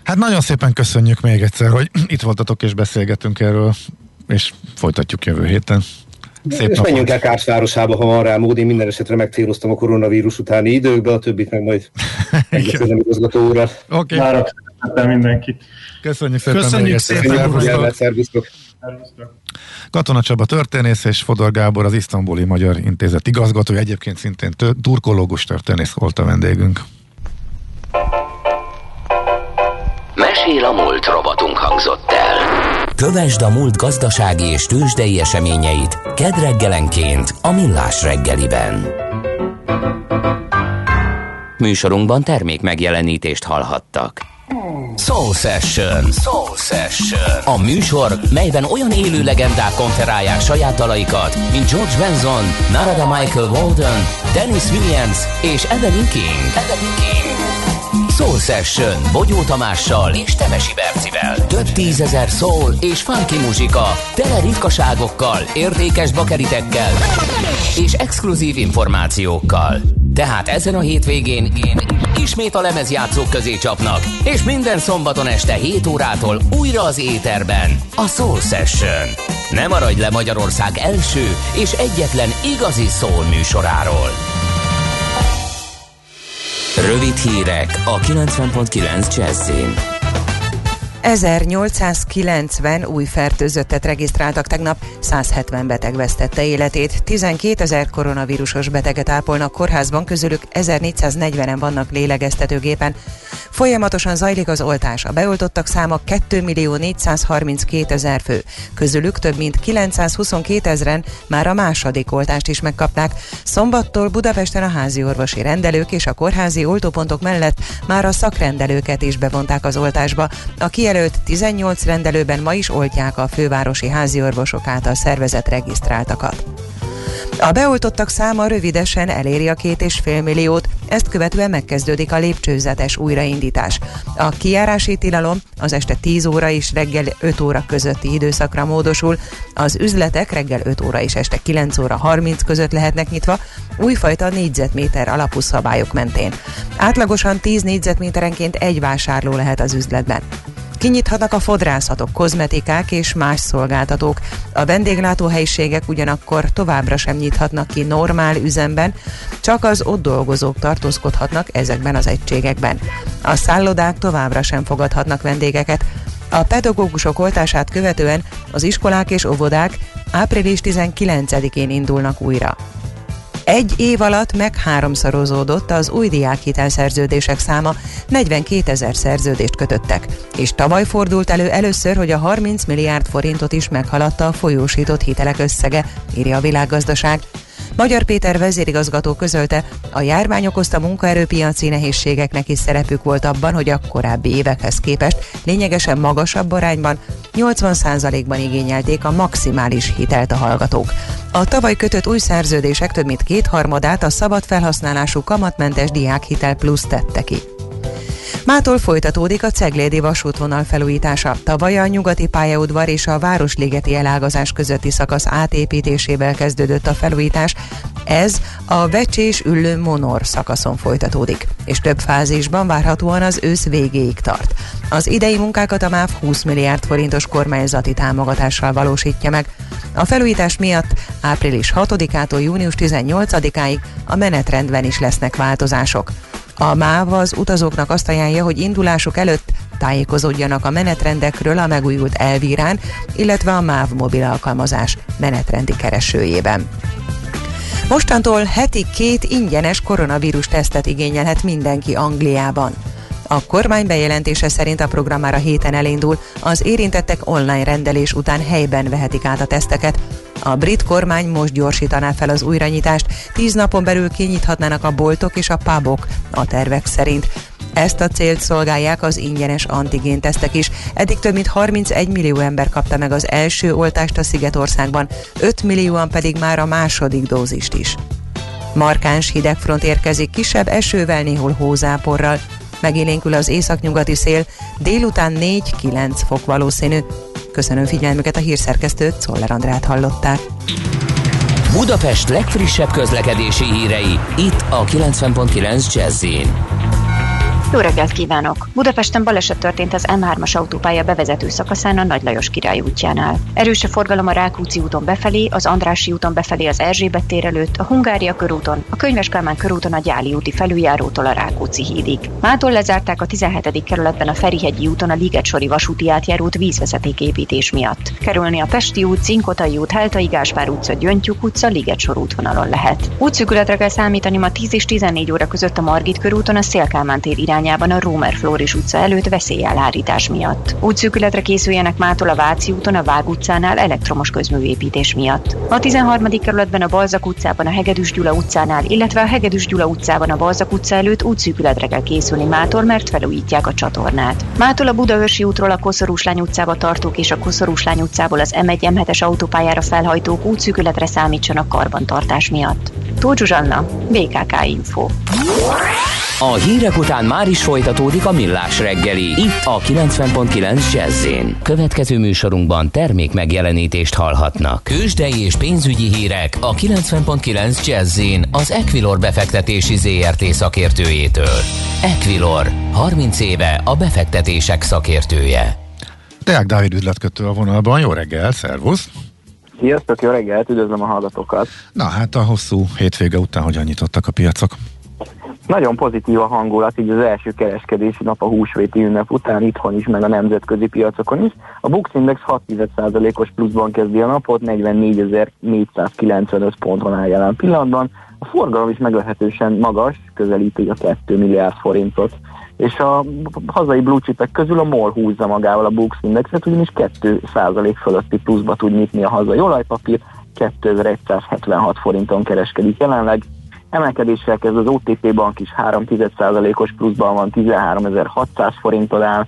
Hát nagyon szépen köszönjük még egyszer, hogy itt voltatok és beszélgetünk erről, és folytatjuk jövő héten. Szép és napot. Menjünk el Kars városába, ha van rá mód. Én minden esetre megcéloztam a koronavírus utáni időkbe, a többit meg majd megbeszélem igazgató úrral. Oké. Okay. Mindenkit. Köszönjük szépen. Köszönjük szépen. Szervusztok. Katona Csaba történész és Fodor Gábor, az Isztambuli Magyar Intézet igazgatója, egyébként szintén turkológus történész volt a vendégünk. Mesél a múlt robotunk hangzott el. Kövesd a múlt gazdasági és tőzsdei eseményeit kedd reggelenként a Millás reggeliben. Műsorunkban termék megjelenítést hallhattak. Soul Session. Soul Session. A műsor, melyben olyan élő legendák konferálják saját dalaikat, mint George Benson, Narada Michael Walden, Dennis Williams és Evelyn King. Evelyn King. Soul Session Bogyó Tamással és Temesi Bercivel. Több tízezer soul és funky muzsika, tele ritkaságokkal, értékes bakeritekkel és exkluzív információkkal. Tehát ezen a hétvégén ismét a lemezjátszók közé csapnak, és minden szombaton este hét órától újra az éterben a Soul Session. Ne maradj le Magyarország első és egyetlen igazi soul műsoráról. Rövid hírek a kilencven pont kilenc Jazzin. ezernyolcszázkilencven új fertőzöttet regisztráltak tegnap, száz hetven beteg vesztette életét, tizenkétezer koronavírusos beteget ápolnak kórházban, közülük ezernégyszáznegyvenen vannak lélegeztetőgépen. Folyamatosan zajlik az oltás, a beoltottak száma kétmillió négyszázharminckétezer fő, közülük több mint kilencszázhuszonkétezren már a második oltást is megkapták. Szombattól Budapesten a háziorvosi rendelők és a kórházi oltópontok mellett már a szakrendelőket is bevonták az oltásba. A kijelölt tizennyolc rendelőben ma is oltják a fővárosi háziorvosok által szervezett regisztráltakat. A beoltottak száma rövidesen eléri a két és fél milliót, ezt követően megkezdődik a lépcsőzetes újraindítás. A kijárási tilalom az este tíz óra és reggel öt óra közötti időszakra módosul, az üzletek reggel öt óra és este kilenc óra harminc között lehetnek nyitva, újfajta négyzetméter alapú szabályok mentén. Átlagosan tíz négyzetméterenként egy vásárló lehet az üzletben. Kinyithatnak a fodrászatok, kozmetikák és más szolgáltatók. A vendéglátóhelyiségek ugyanakkor továbbra sem nyithatnak ki normál üzemben, csak az ott dolgozók tartózkodhatnak ezekben az egységekben. A szállodák továbbra sem fogadhatnak vendégeket. A pedagógusok oltását követően az iskolák és óvodák április tizenkilencedikén indulnak újra. Egy év alatt megháromszorozódott az új diákhitel szerződések száma, negyvenkétezer szerződést kötöttek, és tavaly fordult elő először, hogy a harminc milliárd forintot is meghaladta a folyósított hitelek összege, írja a Világgazdaság. Magyar Péter vezérigazgató közölte, a járvány okozta munkaerőpiaci nehézségeknek is szerepük volt abban, hogy a korábbi évekhez képest lényegesen magasabb arányban, nyolcvan százalékban igényelték a maximális hitelt a hallgatók. A tavaly kötött új szerződések több mint kétharmadát a szabad felhasználású kamatmentes diákhitel plusz tette ki. Mától folytatódik a ceglédi vasútvonal felújítása. Tavaly a Nyugati pályaudvar és a Városligeti elágazás közötti szakasz átépítésével kezdődött a felújítás. Ez a Vecsés-Üllő-Monor szakaszon folytatódik, és több fázisban várhatóan az ősz végéig tart. Az idei munkákat a MÁV húsz milliárd forintos kormányzati támogatással valósítja meg. A felújítás miatt április hatodikától június tizennyolcadikáig a menetrendben is lesznek változások. A MÁV az utazóknak azt ajánlja, hogy indulásuk előtt tájékozódjanak a menetrendekről a megújult elvírán, illetve a MÁV mobil alkalmazás menetrendi keresőjében. Mostantól heti két ingyenes koronavírus tesztet igényelhet mindenki Angliában. A kormány bejelentése szerint a program már a héten elindul, az érintettek online rendelés után helyben vehetik át a teszteket. A brit kormány most gyorsítaná fel az újranyitást, tíz napon belül kinyithatnának a boltok és a pubok a tervek szerint. Ezt a célt szolgálják az ingyenes antigéntesztek is. Eddig több mint harmincegy millió ember kapta meg az első oltást a Szigetországban, öt millióan pedig már a második dózist is. Markáns hidegfront érkezik kisebb esővel, néhol hózáporral. Megélénkül az északnyugati szél, délután négy-kilenc fok valószínű. Köszönöm figyelmüket, a hírszerkesztőt, Czoller Andrát hallották. Budapest legfrissebb közlekedési hírei, itt a kilencven egész kilenc Jazz-in. Jó reggelt kívánok! Budapesten baleset történt az M hármas autópálya bevezető szakaszán a Nagy Lajos Király útjánál. Erős a forgalom a Rákóczi úton befelé, az Andrássy úton befelé az Erzsébet tér előtt, a Hungária körúton, a Könyves Kálmán körúton a Gyáli úti felüljárótól a Rákóczi hídig. Mától lezárták a tizenhetedik kerületben a Ferihegyi úton a Ligetsori vasúti átjárót vízvezetéképítés miatt. Kerülni a Pesti út, Cinkotai út, Heltai Gáspár utca, Gyöngytyúk utca, Ligetsor útvonalon lehet. Útszűkületre kell számítani ma tíz és tizennégy óra között a Margit körúton a Szél-Kálmán tér irányában, a Rómer Flóris utca előtt veszélyelhárítás miatt. Útszűkületre készüljenek mától a Váci úton a Vág utcánál elektromos közműépítés miatt. A tizenharmadik kerületben a Balzak utcában a Hegedűs Gyula utcánál, illetve a Hegedűs Gyula utcában a Balzak utca előtt útszűkületre kell készülni mától, mert felújítják a csatornát. Mától a Budaörsi útról a Koszorúslány utcába tartók és a Koszorúslány utcából az M egy M hetes autópályára felhajtók útszűkületre számítsanak karbantartás miatt. Tóth Zsuzsanna, bé ká ká Info. A hírek után már is folytatódik a Millás reggeli, itt a kilencven egész kilenc Jazz-én. Következő műsorunkban termék megjelenítést hallhatnak. Tőzsdei és pénzügyi hírek a kilencven egész kilenc Jazz-én az Equilor befektetési zé er té szakértőjétől. Equilor, harminc éve a befektetések szakértője. Deák Dávid üzletkötő a vonalban, jó reggel, szervusz! Sziasztok, jó reggelt, üdvözlöm a hallgatókat! Na hát a hosszú hétvége után hogyan nyitottak a piacok? Nagyon pozitív a hangulat, így az első kereskedési nap a húsvéti ünnep után itthon is, meg a nemzetközi piacokon is. A Bux Index hat százalékos pluszban kezdi a napot, negyvennégyezer-négyszázkilencvenöt ponton áll jelen pillanatban. A forgalom is meglehetősen magas, közelíti a két milliárd forintot. És a hazai blue chipek közül a MOL húzza magával a Bux Indexet, ugyanis két százalék fölötti pluszba tud nyitni a hazai olajpapír, kétezer-száz hetvenhat forinton kereskedik jelenleg. Emelkedéssel kezd az o té pé bank is, három százalékos pluszban van, tizenháromezer-hatszáz forinton áll,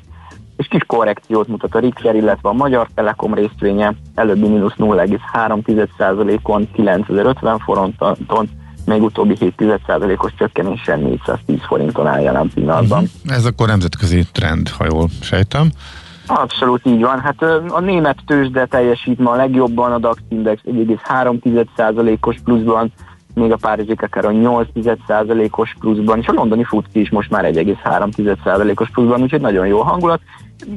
és most is korrekciót mutat a Richter, illetve a Magyar Telekom részvénye, előbbi mínusz nulla egész három százalékon kilencezer-ötven forinton, még utóbbi hét egész egy százalékos csökkenéssel négyszáztíz forinton áll jelen pillanatban. Uh-huh. Ez akkor nemzetközi trend, ha jól sejtem. Abszolút így van. Hát a német tőzsde teljesít ma a legjobban, a daksz index egy egész három százalékos pluszban, még a párizsi káron nyolc egész egy százalékos pluszban, és a londoni futki is most már egy egész három százalékos pluszban, úgyhogy nagyon jó hangulat.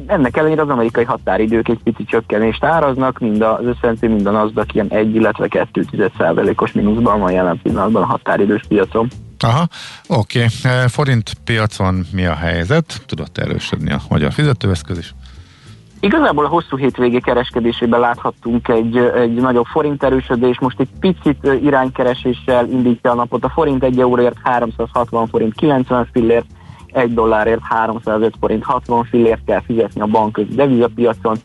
Ennek ellenére az amerikai határidők egy pici csökkenést áraznak, mind az összentő, mind a NASDAQ ilyen egy, illetve két egész egy százalékos mínuszban van jelen pillanatban a határidős piacon. Aha, oké. Okay. Forint piacon mi a helyzet? Tudott erősödni a magyar fizetőeszköz is? Igazából a hosszú hétvégi kereskedésében láthattunk egy, egy nagyobb forint erősödés, most egy picit iránykereséssel indítja a napot. A forint egy euróért háromszázhatvan forint kilencven fillért, egy dollárért háromszázöt forint hatvan fillért kell fizetni a bankközi devizapiacon.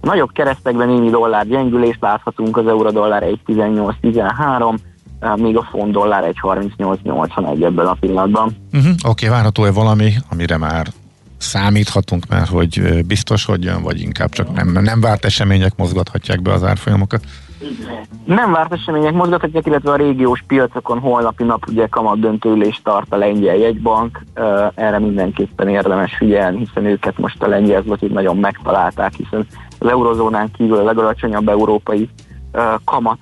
A nagyobb keresztekben némi dollár gyengülést láthatunk, az euró-dollár egy egész tizennyolc tizenhárom, még a font dollár egy egész harmincnyolc nyolcvanegy ebben a pillanatban. Uh-huh. Oké, okay, várható-e valami, amire már számíthatunk már, hogy biztos, hogy jön, vagy inkább csak nem, nem várt események mozgathatják be az árfolyamokat? Nem várt események mozgathatják, illetve a régiós piacokon holnapi nap ugye kamatdöntő ülést tart a lengyel jegybank, erre mindenképpen érdemes figyelni, hiszen őket most a lengyel zlotit nagyon megtalálták, hiszen az eurozónán kívül a legalacsonyabb európai kamat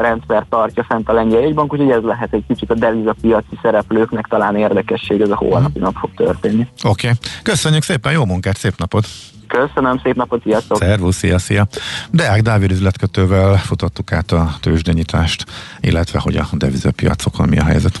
rendszer tartja fent a lengyel jegybank, úgyhogy ez lehet egy kicsit a devizapiaci szereplőknek talán érdekesség, ez a holnapi nap fog történni. Oké, okay. Köszönjük szépen, jó munkát, szép napot! Köszönöm, szép napot, sziasztok! Szervusz, szia, szia! Deák Dávid üzletkötővel futottuk át a tőzsdenyitást, illetve hogy a devizapiacokon mi a helyzet.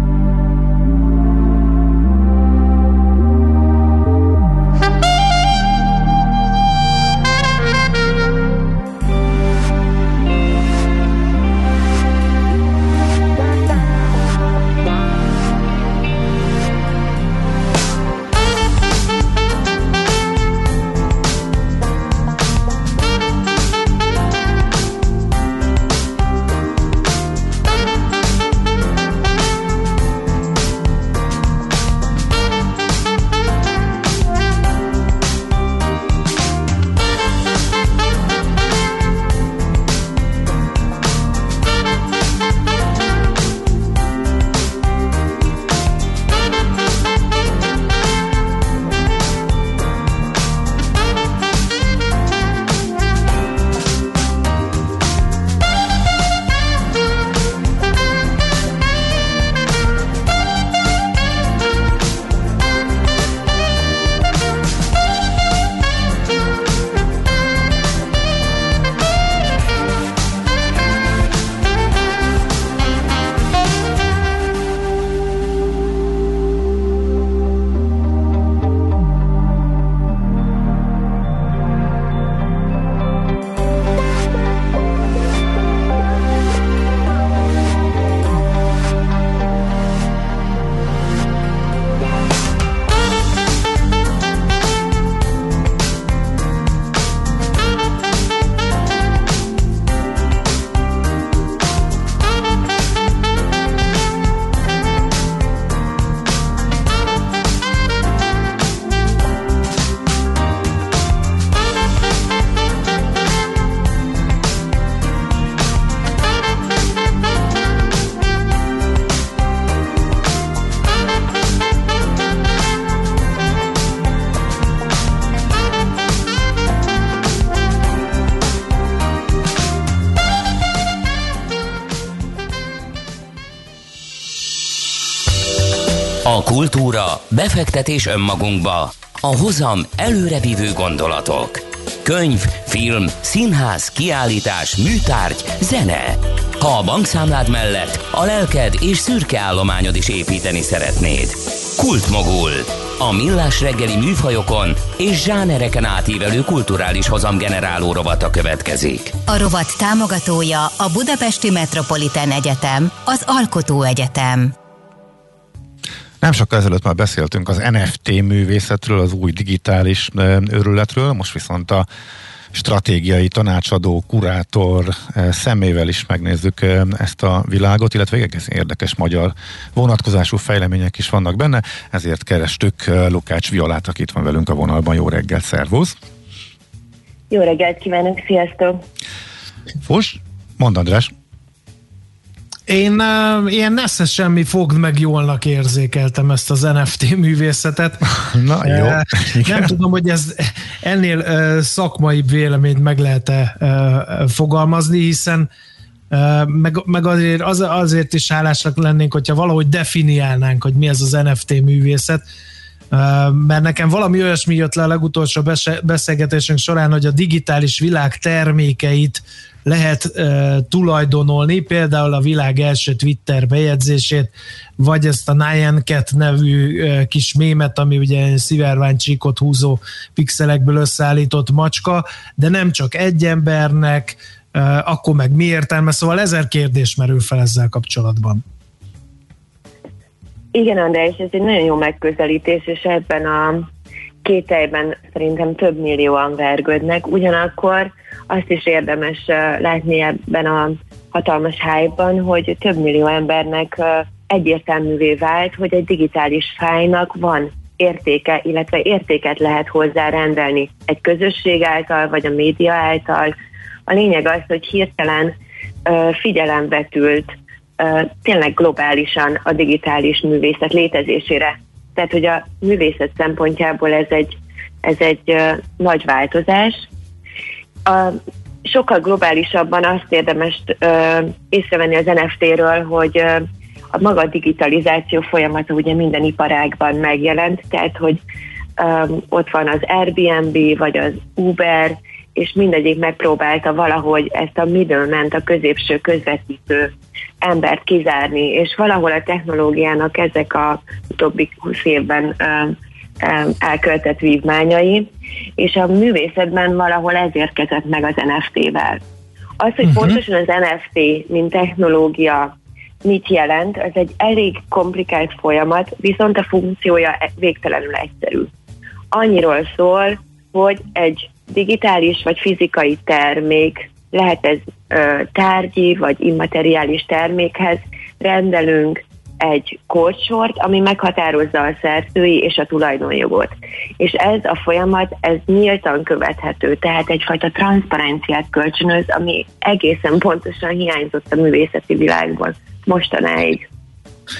Kultúra, befektetés önmagunkba, a hozam előrevívő gondolatok. Könyv, film, színház, kiállítás, műtárgy, zene. Ha a bankszámlád mellett a lelked és szürke állományod is építeni szeretnéd. Kultmogul. A millás reggeli műfajokon és zsánereken átívelő kulturális hozamgeneráló rovata következik. A rovat támogatója a Budapesti Metropolitán Egyetem, az Alkotó Egyetem. Nem sokkal ezelőtt már beszéltünk az en ef té művészetről, az új digitális őrületről, most viszont a stratégiai tanácsadó, kurátor szemével is megnézzük ezt a világot, illetve egészen érdekes magyar vonatkozású fejlemények is vannak benne, ezért kerestük Lukács Violát, aki itt van velünk a vonalban. Jó reggelt, szervusz! Jó reggelt kívánok, sziasztok! Fos, mondd András! Én uh, ilyen nesze semmi fogd meg jólnak érzékeltem ezt az en ef té művészetet. Na jó. Uh, nem tudom, hogy ez ennél uh, szakmaibb véleményt meg lehet-e uh, fogalmazni, hiszen uh, meg, meg azért, az, azért is hálásak lennénk, hogyha valahogy definiálnánk, hogy mi ez az en ef té művészet, uh, mert nekem valami olyasmi jött le a legutolsó beszélgetésünk során, hogy a digitális világ termékeit lehet uh, tulajdonolni, például a világ első Twitter bejegyzését, vagy ezt a Nyan Cat nevű uh, kis mémet, ami ugye szivárványcsíkot húzó pixelekből összeállított macska, de nem csak egy embernek, uh, akkor meg mi értelme? Szóval ezer kérdés merül fel ezzel kapcsolatban. Igen, András, ez egy nagyon jó megközelítés, és ebben a kételyben szerintem több millióan vergődnek, ugyanakkor azt is érdemes uh, látni ebben a hatalmas hype-ban, hogy több millió embernek uh, egyértelművé vált, hogy egy digitális fájlnak van értéke, illetve értéket lehet hozzá rendelni egy közösség által, vagy a média által. A lényeg az, hogy hirtelen uh, figyelemvetült uh, tényleg globálisan a digitális művészet létezésére. Tehát, hogy a művészet szempontjából ez egy, ez egy uh, nagy változás. A, sokkal globálisabban azt érdemes ö, észrevenni az en ef té-ről, hogy ö, a maga digitalizáció folyamata ugye minden iparágban megjelent, tehát hogy ö, ott van az Airbnb, vagy az Uber, és mindegyik megpróbálta valahogy ezt a middleman-t, a középső közvetítő embert kizárni, és valahol a technológiának ezek a utóbbi húsz évben ö, elköltett vívmányai, és a művészetben valahol ez érkezett meg az en ef té-vel. Az, hogy uh-huh. pontosan az en ef té, mint technológia mit jelent, az egy elég komplikált folyamat, viszont a funkciója végtelenül egyszerű. Annyiról szól, hogy egy digitális vagy fizikai termék, lehet ez ö, tárgyi vagy immateriális termékhez rendelünk egy kódsort, ami meghatározza a szerzői és a tulajdonjogot. És ez a folyamat, ez nyíltan követhető, tehát egyfajta transzparenciát kölcsönöz, ami egészen pontosan hiányzott a művészeti világban mostanáig.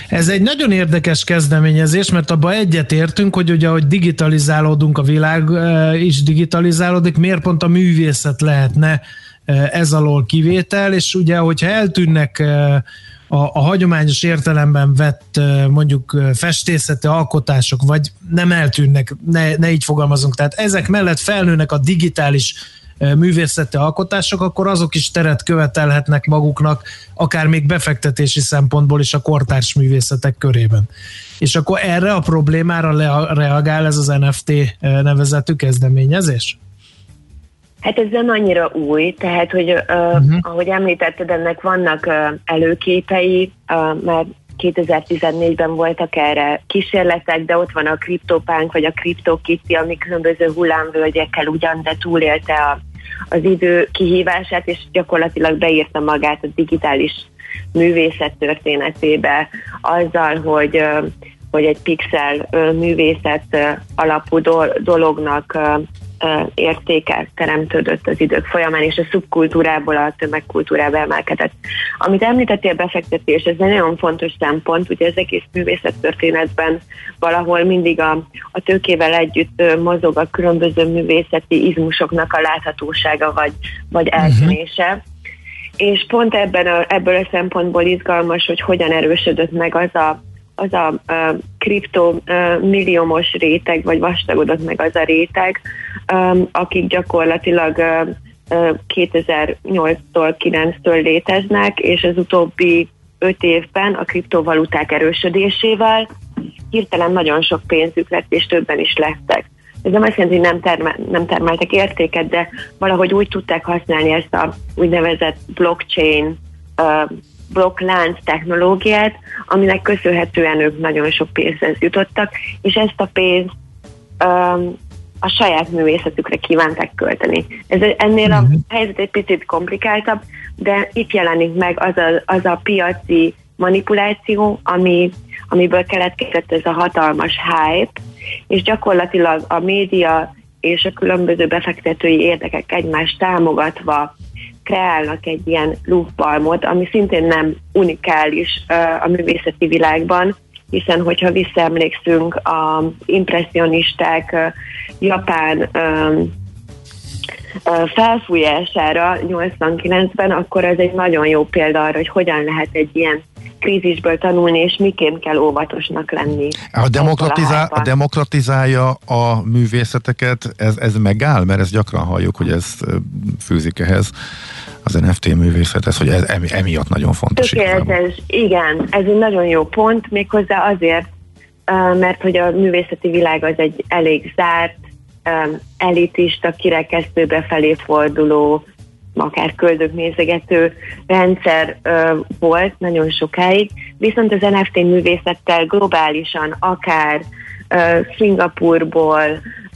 Ez egy nagyon érdekes kezdeményezés, mert abban egyetértünk, hogy ugye, ahogy digitalizálódunk, a világ is digitalizálódik, miért pont a művészet lehetne ez alól kivétel, és ugye, hogyha eltűnnek A, a hagyományos értelemben vett mondjuk festészeti alkotások, vagy nem eltűnnek, ne, ne így fogalmazunk, tehát ezek mellett felnőnek a digitális művészeti alkotások, akkor azok is teret követelhetnek maguknak, akár még befektetési szempontból is a kortárs művészetek körében. És akkor erre a problémára le, reagál ez az en ef té nevezetű kezdeményezés? Hát ez nem annyira új, tehát, hogy uh-huh. uh, ahogy említetted, ennek vannak uh, előképei, uh, már kétezer-tizennégyben voltak erre kísérletek, de ott van a CryptoPunk vagy a CryptoKitty, ami különböző hullámvölgyekkel ugyan, de túlélte a, az idő kihívását, és gyakorlatilag beírta magát a digitális művészet történetébe azzal, hogy, uh, hogy egy pixel uh, művészet uh, alapú do- dolognak uh, értéke teremtődött az idők folyamán, és a szubkultúrából a tömegkultúrába emelkedett. Amit említettél, befektetés, ez egy nagyon fontos szempont, ugye az egész művészettörténetben valahol mindig a, a tőkével együtt mozog a különböző művészeti izmusoknak a láthatósága, vagy, vagy eltűnése. Uh-huh. És pont ebben a, ebből a szempontból izgalmas, hogy hogyan erősödött meg az a az a uh, kriptomilliómos uh, réteg, vagy vastagodott meg az a réteg, um, akik gyakorlatilag uh, uh, kétezer-nyolctól kilenctől léteznek, és az utóbbi öt évben a kriptovaluták erősödésével hirtelen nagyon sok pénzük lett, és többen is lettek. Ez nem azt jelenti, hogy nem, termel- nem termeltek értéket, de valahogy úgy tudták használni ezt a úgynevezett blockchain uh, blokklánc technológiát, aminek köszönhetően ők nagyon sok pénzhez jutottak, és ezt a pénzt um, a saját művészetükre kívánták költeni. Ez ennél a helyzet egy picit komplikáltabb, de itt jelenik meg az a, az a piaci manipuláció, ami, amiből keletkezett ez a hatalmas hype, és gyakorlatilag a média és a különböző befektetői érdekek egymást támogatva kreálnak egy ilyen lúfbalmot, ami szintén nem unikális a művészeti világban, hiszen hogyha visszaemlékszünk az impresszionisták japán felfújására nyolcvankilencben, akkor ez egy nagyon jó példa arra, hogy hogyan lehet egy ilyen krízisből tanulni, és miként kell óvatosnak lenni. A, demokratizál, a demokratizálja a művészeteket, ez, ez megáll? Mert ezt gyakran halljuk, hogy ez fűzik ehhez, az en ef té művészethez, hogy ez emiatt nagyon fontos. Tökéletes, igen, ez egy nagyon jó pont, méghozzá azért, mert hogy a művészeti világ az egy elég zárt, elitista, kirekesztő, befelé forduló, akár köldöknézegető rendszer ö, volt nagyon sokáig, viszont az en ef té művészettel globálisan, akár ö, Szingapurból,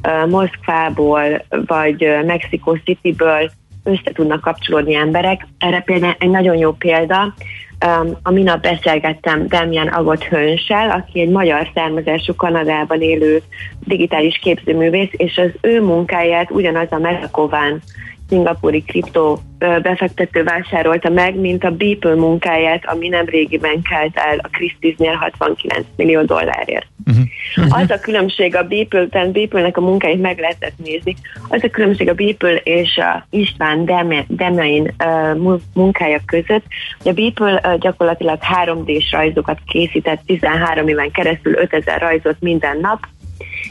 ö, Moszkvából, vagy ö, Mexico Cityből össze tudnak kapcsolódni emberek. Erre például egy nagyon jó példa, ö, a minap beszélgettem Damian Agot Hönssel, aki egy magyar származású Kanadában élő digitális képzőművész, és az ő munkáját ugyanaz a Metakován szingapúri kriptó befektető vásárolta meg, mint a Beeple munkáját, ami nem régiben kelt el a Christie's-nél hatvankilenc millió dollárért. Uh-huh. Az a különbség a Beeple, tehát Beeple-nek a munkáit meg lehetett nézni, az a különbség a Beeple és a István Demein uh, munkája között, hogy a Beeple uh, gyakorlatilag három dés rajzokat készített tizenhárom éven keresztül, ötezer rajzot minden nap,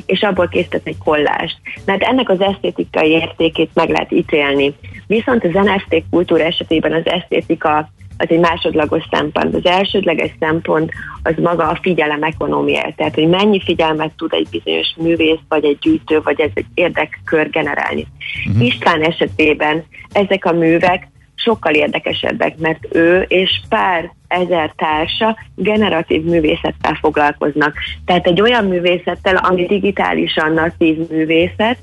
és abból készített egy kollást. Mert ennek az esztétikai értékét meg lehet ítélni. Viszont az en ef té kultúra esetében az esztétika az egy másodlagos szempont. Az elsődleges szempont az maga a figyelem ekonomiája. Tehát, hogy mennyi figyelmet tud egy bizonyos művész, vagy egy gyűjtő, vagy ez egy érdekkör generálni. Uh-huh. István esetében ezek a művek sokkal érdekesebbek, mert ő és pár ezer társa generatív művészettel foglalkoznak. Tehát egy olyan művészettel, ami digitálisan natív művészet,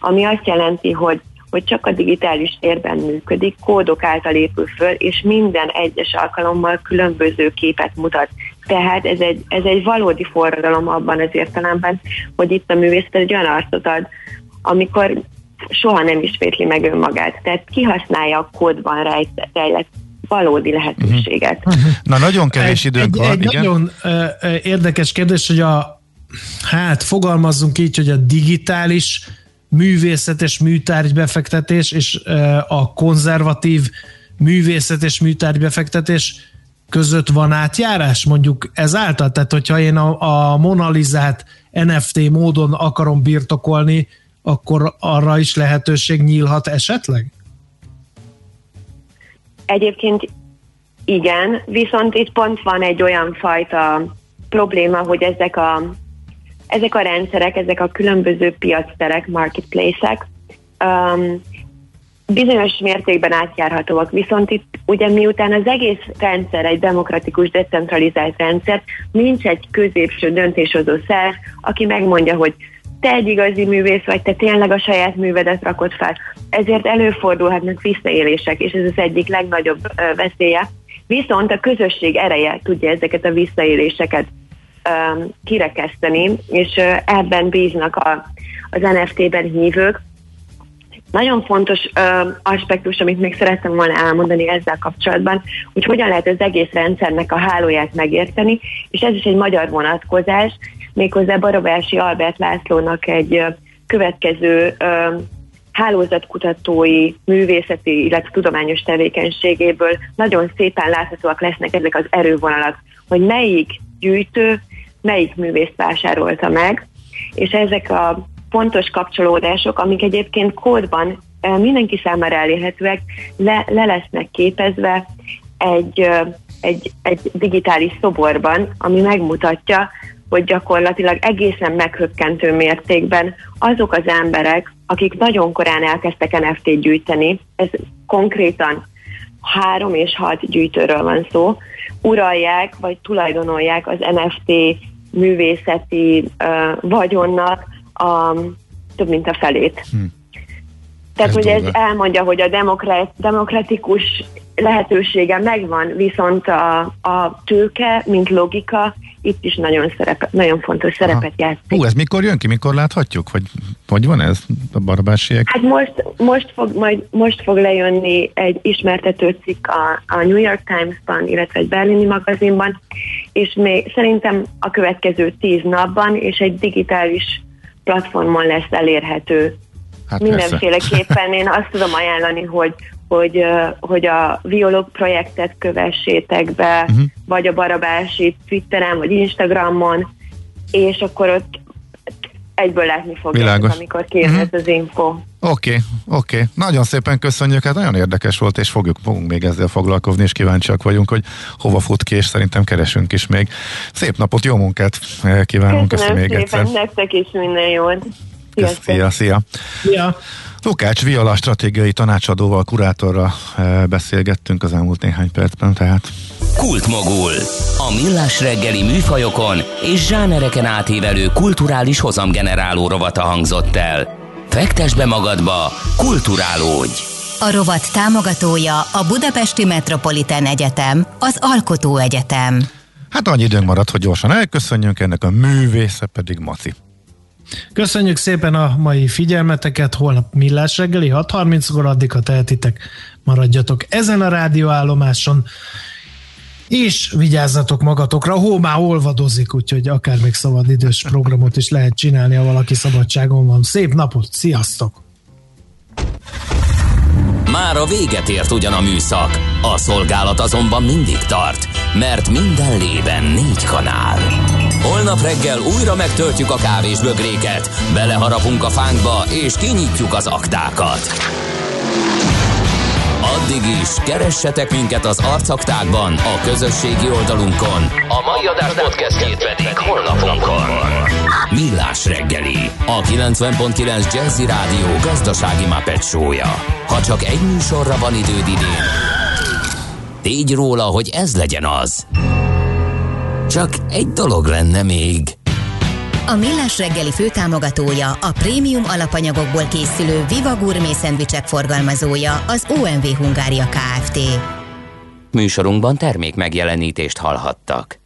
ami azt jelenti, hogy, hogy csak a digitális térben működik, kódok által épül föl, és minden egyes alkalommal különböző képet mutat. Tehát ez egy, ez egy valódi forradalom abban az értelemben, hogy itt a művészet egy olyan arcot ad, amikor soha nem ismétli meg önmagát. Tehát kihasználja a kódban rejlett valódi lehetőséget. Uh-huh. Na, nagyon kevés időnk van. Egy, egy nagyon uh, érdekes kérdés, hogy a hát fogalmazzunk így, hogy a digitális művészet és műtárgy befektetés és uh, a konzervatív művészet és műtárgy befektetés között van átjárás, mondjuk ezáltal? Tehát, hogyha én a, a Monalizát en ef té módon akarom birtokolni, akkor arra is lehetőség nyílhat esetleg? Egyébként igen, viszont itt pont van egy olyan fajta probléma, hogy ezek a, ezek a rendszerek, ezek a különböző piacterek, marketplace-ek um, bizonyos mértékben átjárhatóak, viszont itt ugye miután az egész rendszer egy demokratikus, decentralizált rendszer, nincs egy középső döntéshozó szerv, aki megmondja, hogy te egy igazi művész vagy, te tényleg a saját művedet rakod fel. Ezért előfordulhatnak visszaélések, és ez az egyik legnagyobb ö, veszélye. Viszont a közösség ereje tudja ezeket a visszaéléseket ö, kirekeszteni, és ö, ebben bíznak a, az en ef té-ben hívők. Nagyon fontos ö, aspektus, amit még szerettem volna elmondani ezzel kapcsolatban, hogy hogyan lehet az egész rendszernek a hálóját megérteni, és ez is egy magyar vonatkozás, méghozzá Baroversi Albert Lászlónak egy következő ö, hálózatkutatói művészeti, illetve tudományos tevékenységéből nagyon szépen láthatóak lesznek ezek az erővonalak, hogy melyik gyűjtő, melyik művész vásárolta meg, és ezek a pontos kapcsolódások, amik egyébként kódban mindenki számára elérhetőek, le, le lesznek képezve egy, egy, egy digitális szoborban, ami megmutatja, hogy gyakorlatilag egészen meghökkentő mértékben azok az emberek, akik nagyon korán elkezdtek en ef té-t gyűjteni, ez konkrétan három és hat gyűjtőről van szó, uralják vagy tulajdonolják az en ef té művészeti uh, vagyonnak a több mint a felét. Hm. Tehát, hogy ez elmondja, hogy a demokra- demokratikus lehetősége megvan, viszont a, a tőke, mint logika, itt is nagyon, szerepe, nagyon fontos szerepet játszik. Hú, ez mikor jön ki? Mikor láthatjuk? Hogy, hogy van ez a Barbásiek? Hát most, most, fog, majd, most fog lejönni egy ismertető cikk a, a New York Times-ban, illetve egy berlini magazinban, és még szerintem a következő tíz napban, és egy digitális platformon lesz elérhető. Hát mindenféleképpen én azt tudom ajánlani, hogy, hogy, hogy a Violog projektet kövessétek be, uh-huh. vagy a Barabási Twitteren, vagy Instagramon, és akkor ott egyből látni fogjátok, amikor kijön ez az info. Oké, okay, oké. Okay. Nagyon szépen köszönjük, hát nagyon érdekes volt, és fogjuk fogunk még ezzel foglalkozni, és kíváncsiak vagyunk, hogy hova fut ki, és szerintem keresünk is még. Szép napot, jó munkát kívánunk. Köszönöm még szépen, egyszer. Nektek is minden jót. Szia, szia. Szia. Lukács Viola stratégiai tanácsadóval, kurátorra beszélgettünk az elmúlt néhány percben, tehát. Kultmogul. A millás reggeli műfajokon és zsánereken átívelő kulturális hozamgeneráló rovata hangzott el. Fektess be magadba, kulturálódj! A rovat támogatója a Budapesti Metropolitán Egyetem, az Alkotó Egyetem. Hát annyi időnk maradt, hogy gyorsan elköszönjünk, ennek a művésze pedig Maci. Köszönjük szépen a mai figyelmeteket, holnap millás reggeli hat harminckor, addig, ha tehetitek, maradjatok ezen a rádióállomáson, és vigyázzatok magatokra, a hó már olvadozik, úgyhogy akár még szabadidős programot is lehet csinálni, ha valaki szabadságon van. Szép napot, sziasztok! Már a véget ért ugyan a műszak, a szolgálat azonban mindig tart, mert minden lében négy kanál. Holnap reggel újra megtöltjük a kávésbögréket, beleharapunk a fánkba és kinyitjuk az aktákat. Addig is, keressetek minket az arcaktákban, a közösségi oldalunkon. A mai adás podcastjét pedig holnapunkon. Millás reggeli, a kilencven egész kilenc Jazzy Rádió gazdasági Muppet show-ja. Ha csak egy műsorra van időd idén, tégy róla, hogy ez legyen az. Csak egy dolog lenne még. A Millás reggeli főtámogatója, a prémium alapanyagokból készülő Viva Gourmet szendvicsek forgalmazója, az o em vé Hungária Kft. Műsorunkban termék megjelenítést hallhattak.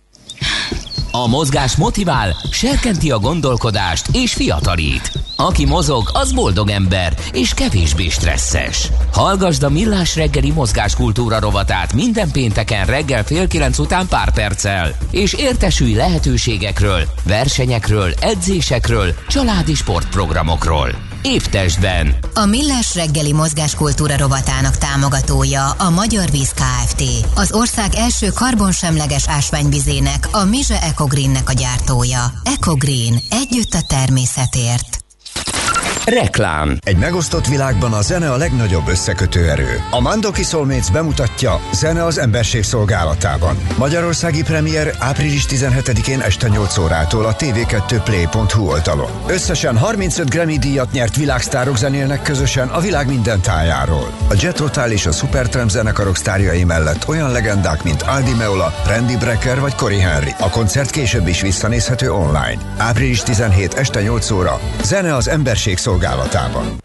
A mozgás motivál, serkenti a gondolkodást és fiatalít. Aki mozog, az boldog ember és kevésbé stresszes. Hallgasd a Millás reggeli mozgáskultúra rovatát minden pénteken reggel fél kilenc után pár perccel, és értesülj lehetőségekről, versenyekről, edzésekről, családi sportprogramokról. Épp testben! A Millás reggeli mozgáskultúra rovatának támogatója a Magyar Víz Kft. Az ország első karbonsemleges ásványvizének, a Mize Ecogreennek a gyártója. Ecogreen. Együtt a természetért. Reklám. Egy megosztott világban a zene a legnagyobb összekötő erő. A Mandoki Soulmates bemutatja, zene az emberség szolgálatában. Magyarországi premier április tizenhetedikén este nyolc órától a tv kettő play pont hu oldalon. Összesen harmincöt Grammy díjat nyert világsztárok zenélnek közösen a világ minden tájáról. A Jet Total és a Supertramp zenekarok sztárjai mellett olyan legendák, mint Aldi Meola, Randy Brecker vagy Corey Henry. A koncert később is visszanézhető online. április tizenhetedike este nyolc óra. Zene az emberség szolgálatában.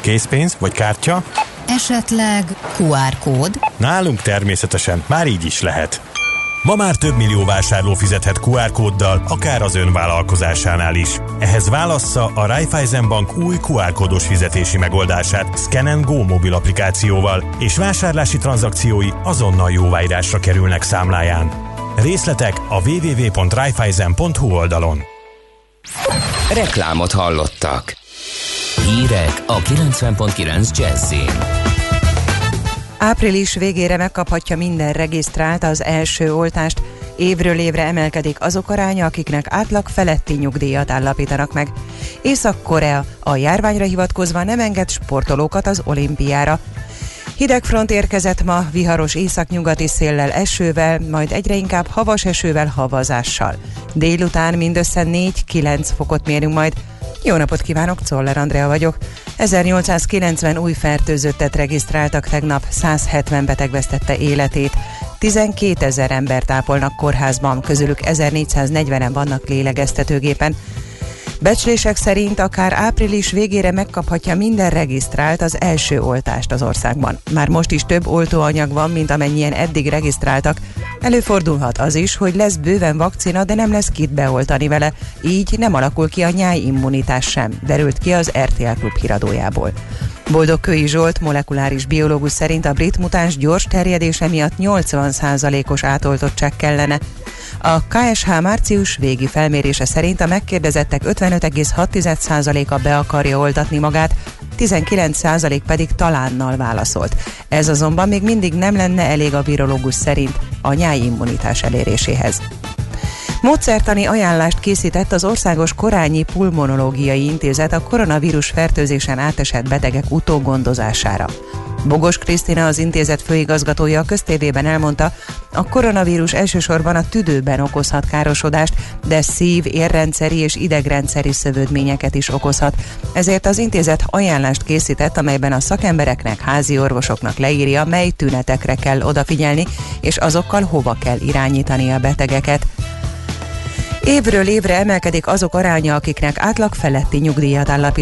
Készpénz vagy kártya? Esetleg kú er kód? Nálunk természetesen már így is lehet. Ma már több millió vásárló fizethet kú er kóddal, akár az önvállalkozásánál is. Ehhez válassza a Raiffeisen Bank új kú er kódos fizetési megoldását Scan and Go mobil applikációval, és vásárlási tranzakciói azonnal jóváírásra kerülnek számláján. Részletek a double-u double-u double-u pont raiffeisen pont hu oldalon. Reklámot hallottak. Hírek a kilencven egész kilenc Jazzin. Április végére megkaphatja minden regisztrált az első oltást. Évről évre emelkedik azok aránya, akiknek átlag feletti nyugdíjat állapítanak meg. Észak-Korea a járványra hivatkozva nem enged sportolókat az olimpiára. Hidegfront érkezett ma, viharos északnyugati széllel, esővel, majd egyre inkább havas esővel, havazással. Délután mindössze négy-kilenc fokot mérünk majd. Jó napot kívánok, Czoller Andrea vagyok. ezernyolcszázkilencven új fertőzöttet regisztráltak tegnap, száz hetven beteg vesztette életét. tizenkétezer embert ápolnak kórházban, közülük ezernégyszáznegyvenen vannak lélegeztetőgépen. Becslések szerint akár április végére megkaphatja minden regisztrált az első oltást az országban. Már most is több oltóanyag van, mint amennyien eddig regisztráltak. Előfordulhat az is, hogy lesz bőven vakcina, de nem lesz kit beoltani vele, így nem alakul ki a nyájimmunitás sem, derült ki az er té el Klub híradójából. Boldog Kői Zsolt, molekuláris biológus szerint a brit mutáns gyors terjedése miatt nyolcvan százalékos átoltottság kellene. A ká es há március végi felmérése szerint a megkérdezettek ötvenöt egész hat százaléka be akarja oltatni magát, tizenkilenc százalék pedig talánnal válaszolt. Ez azonban még mindig nem lenne elég a virológus szerint a nyájimmunitás eléréséhez. Módszertani ajánlást készített az Országos Korányi Pulmonológiai Intézet a koronavírus fertőzésen átesett betegek utógondozására. Bogos Krisztina, az intézet főigazgatója a köztévében elmondta, a koronavírus elsősorban a tüdőben okozhat károsodást, de szív-, érrendszeri és idegrendszeri szövődményeket is okozhat. Ezért az intézet ajánlást készített, amelyben a szakembereknek, házi orvosoknak leírja, mely tünetekre kell odafigyelni, és azokkal hova kell irányítani a betegeket. Évről évre emelkedik azok aránya, akiknek átlag feletti nyugdíjat állapít.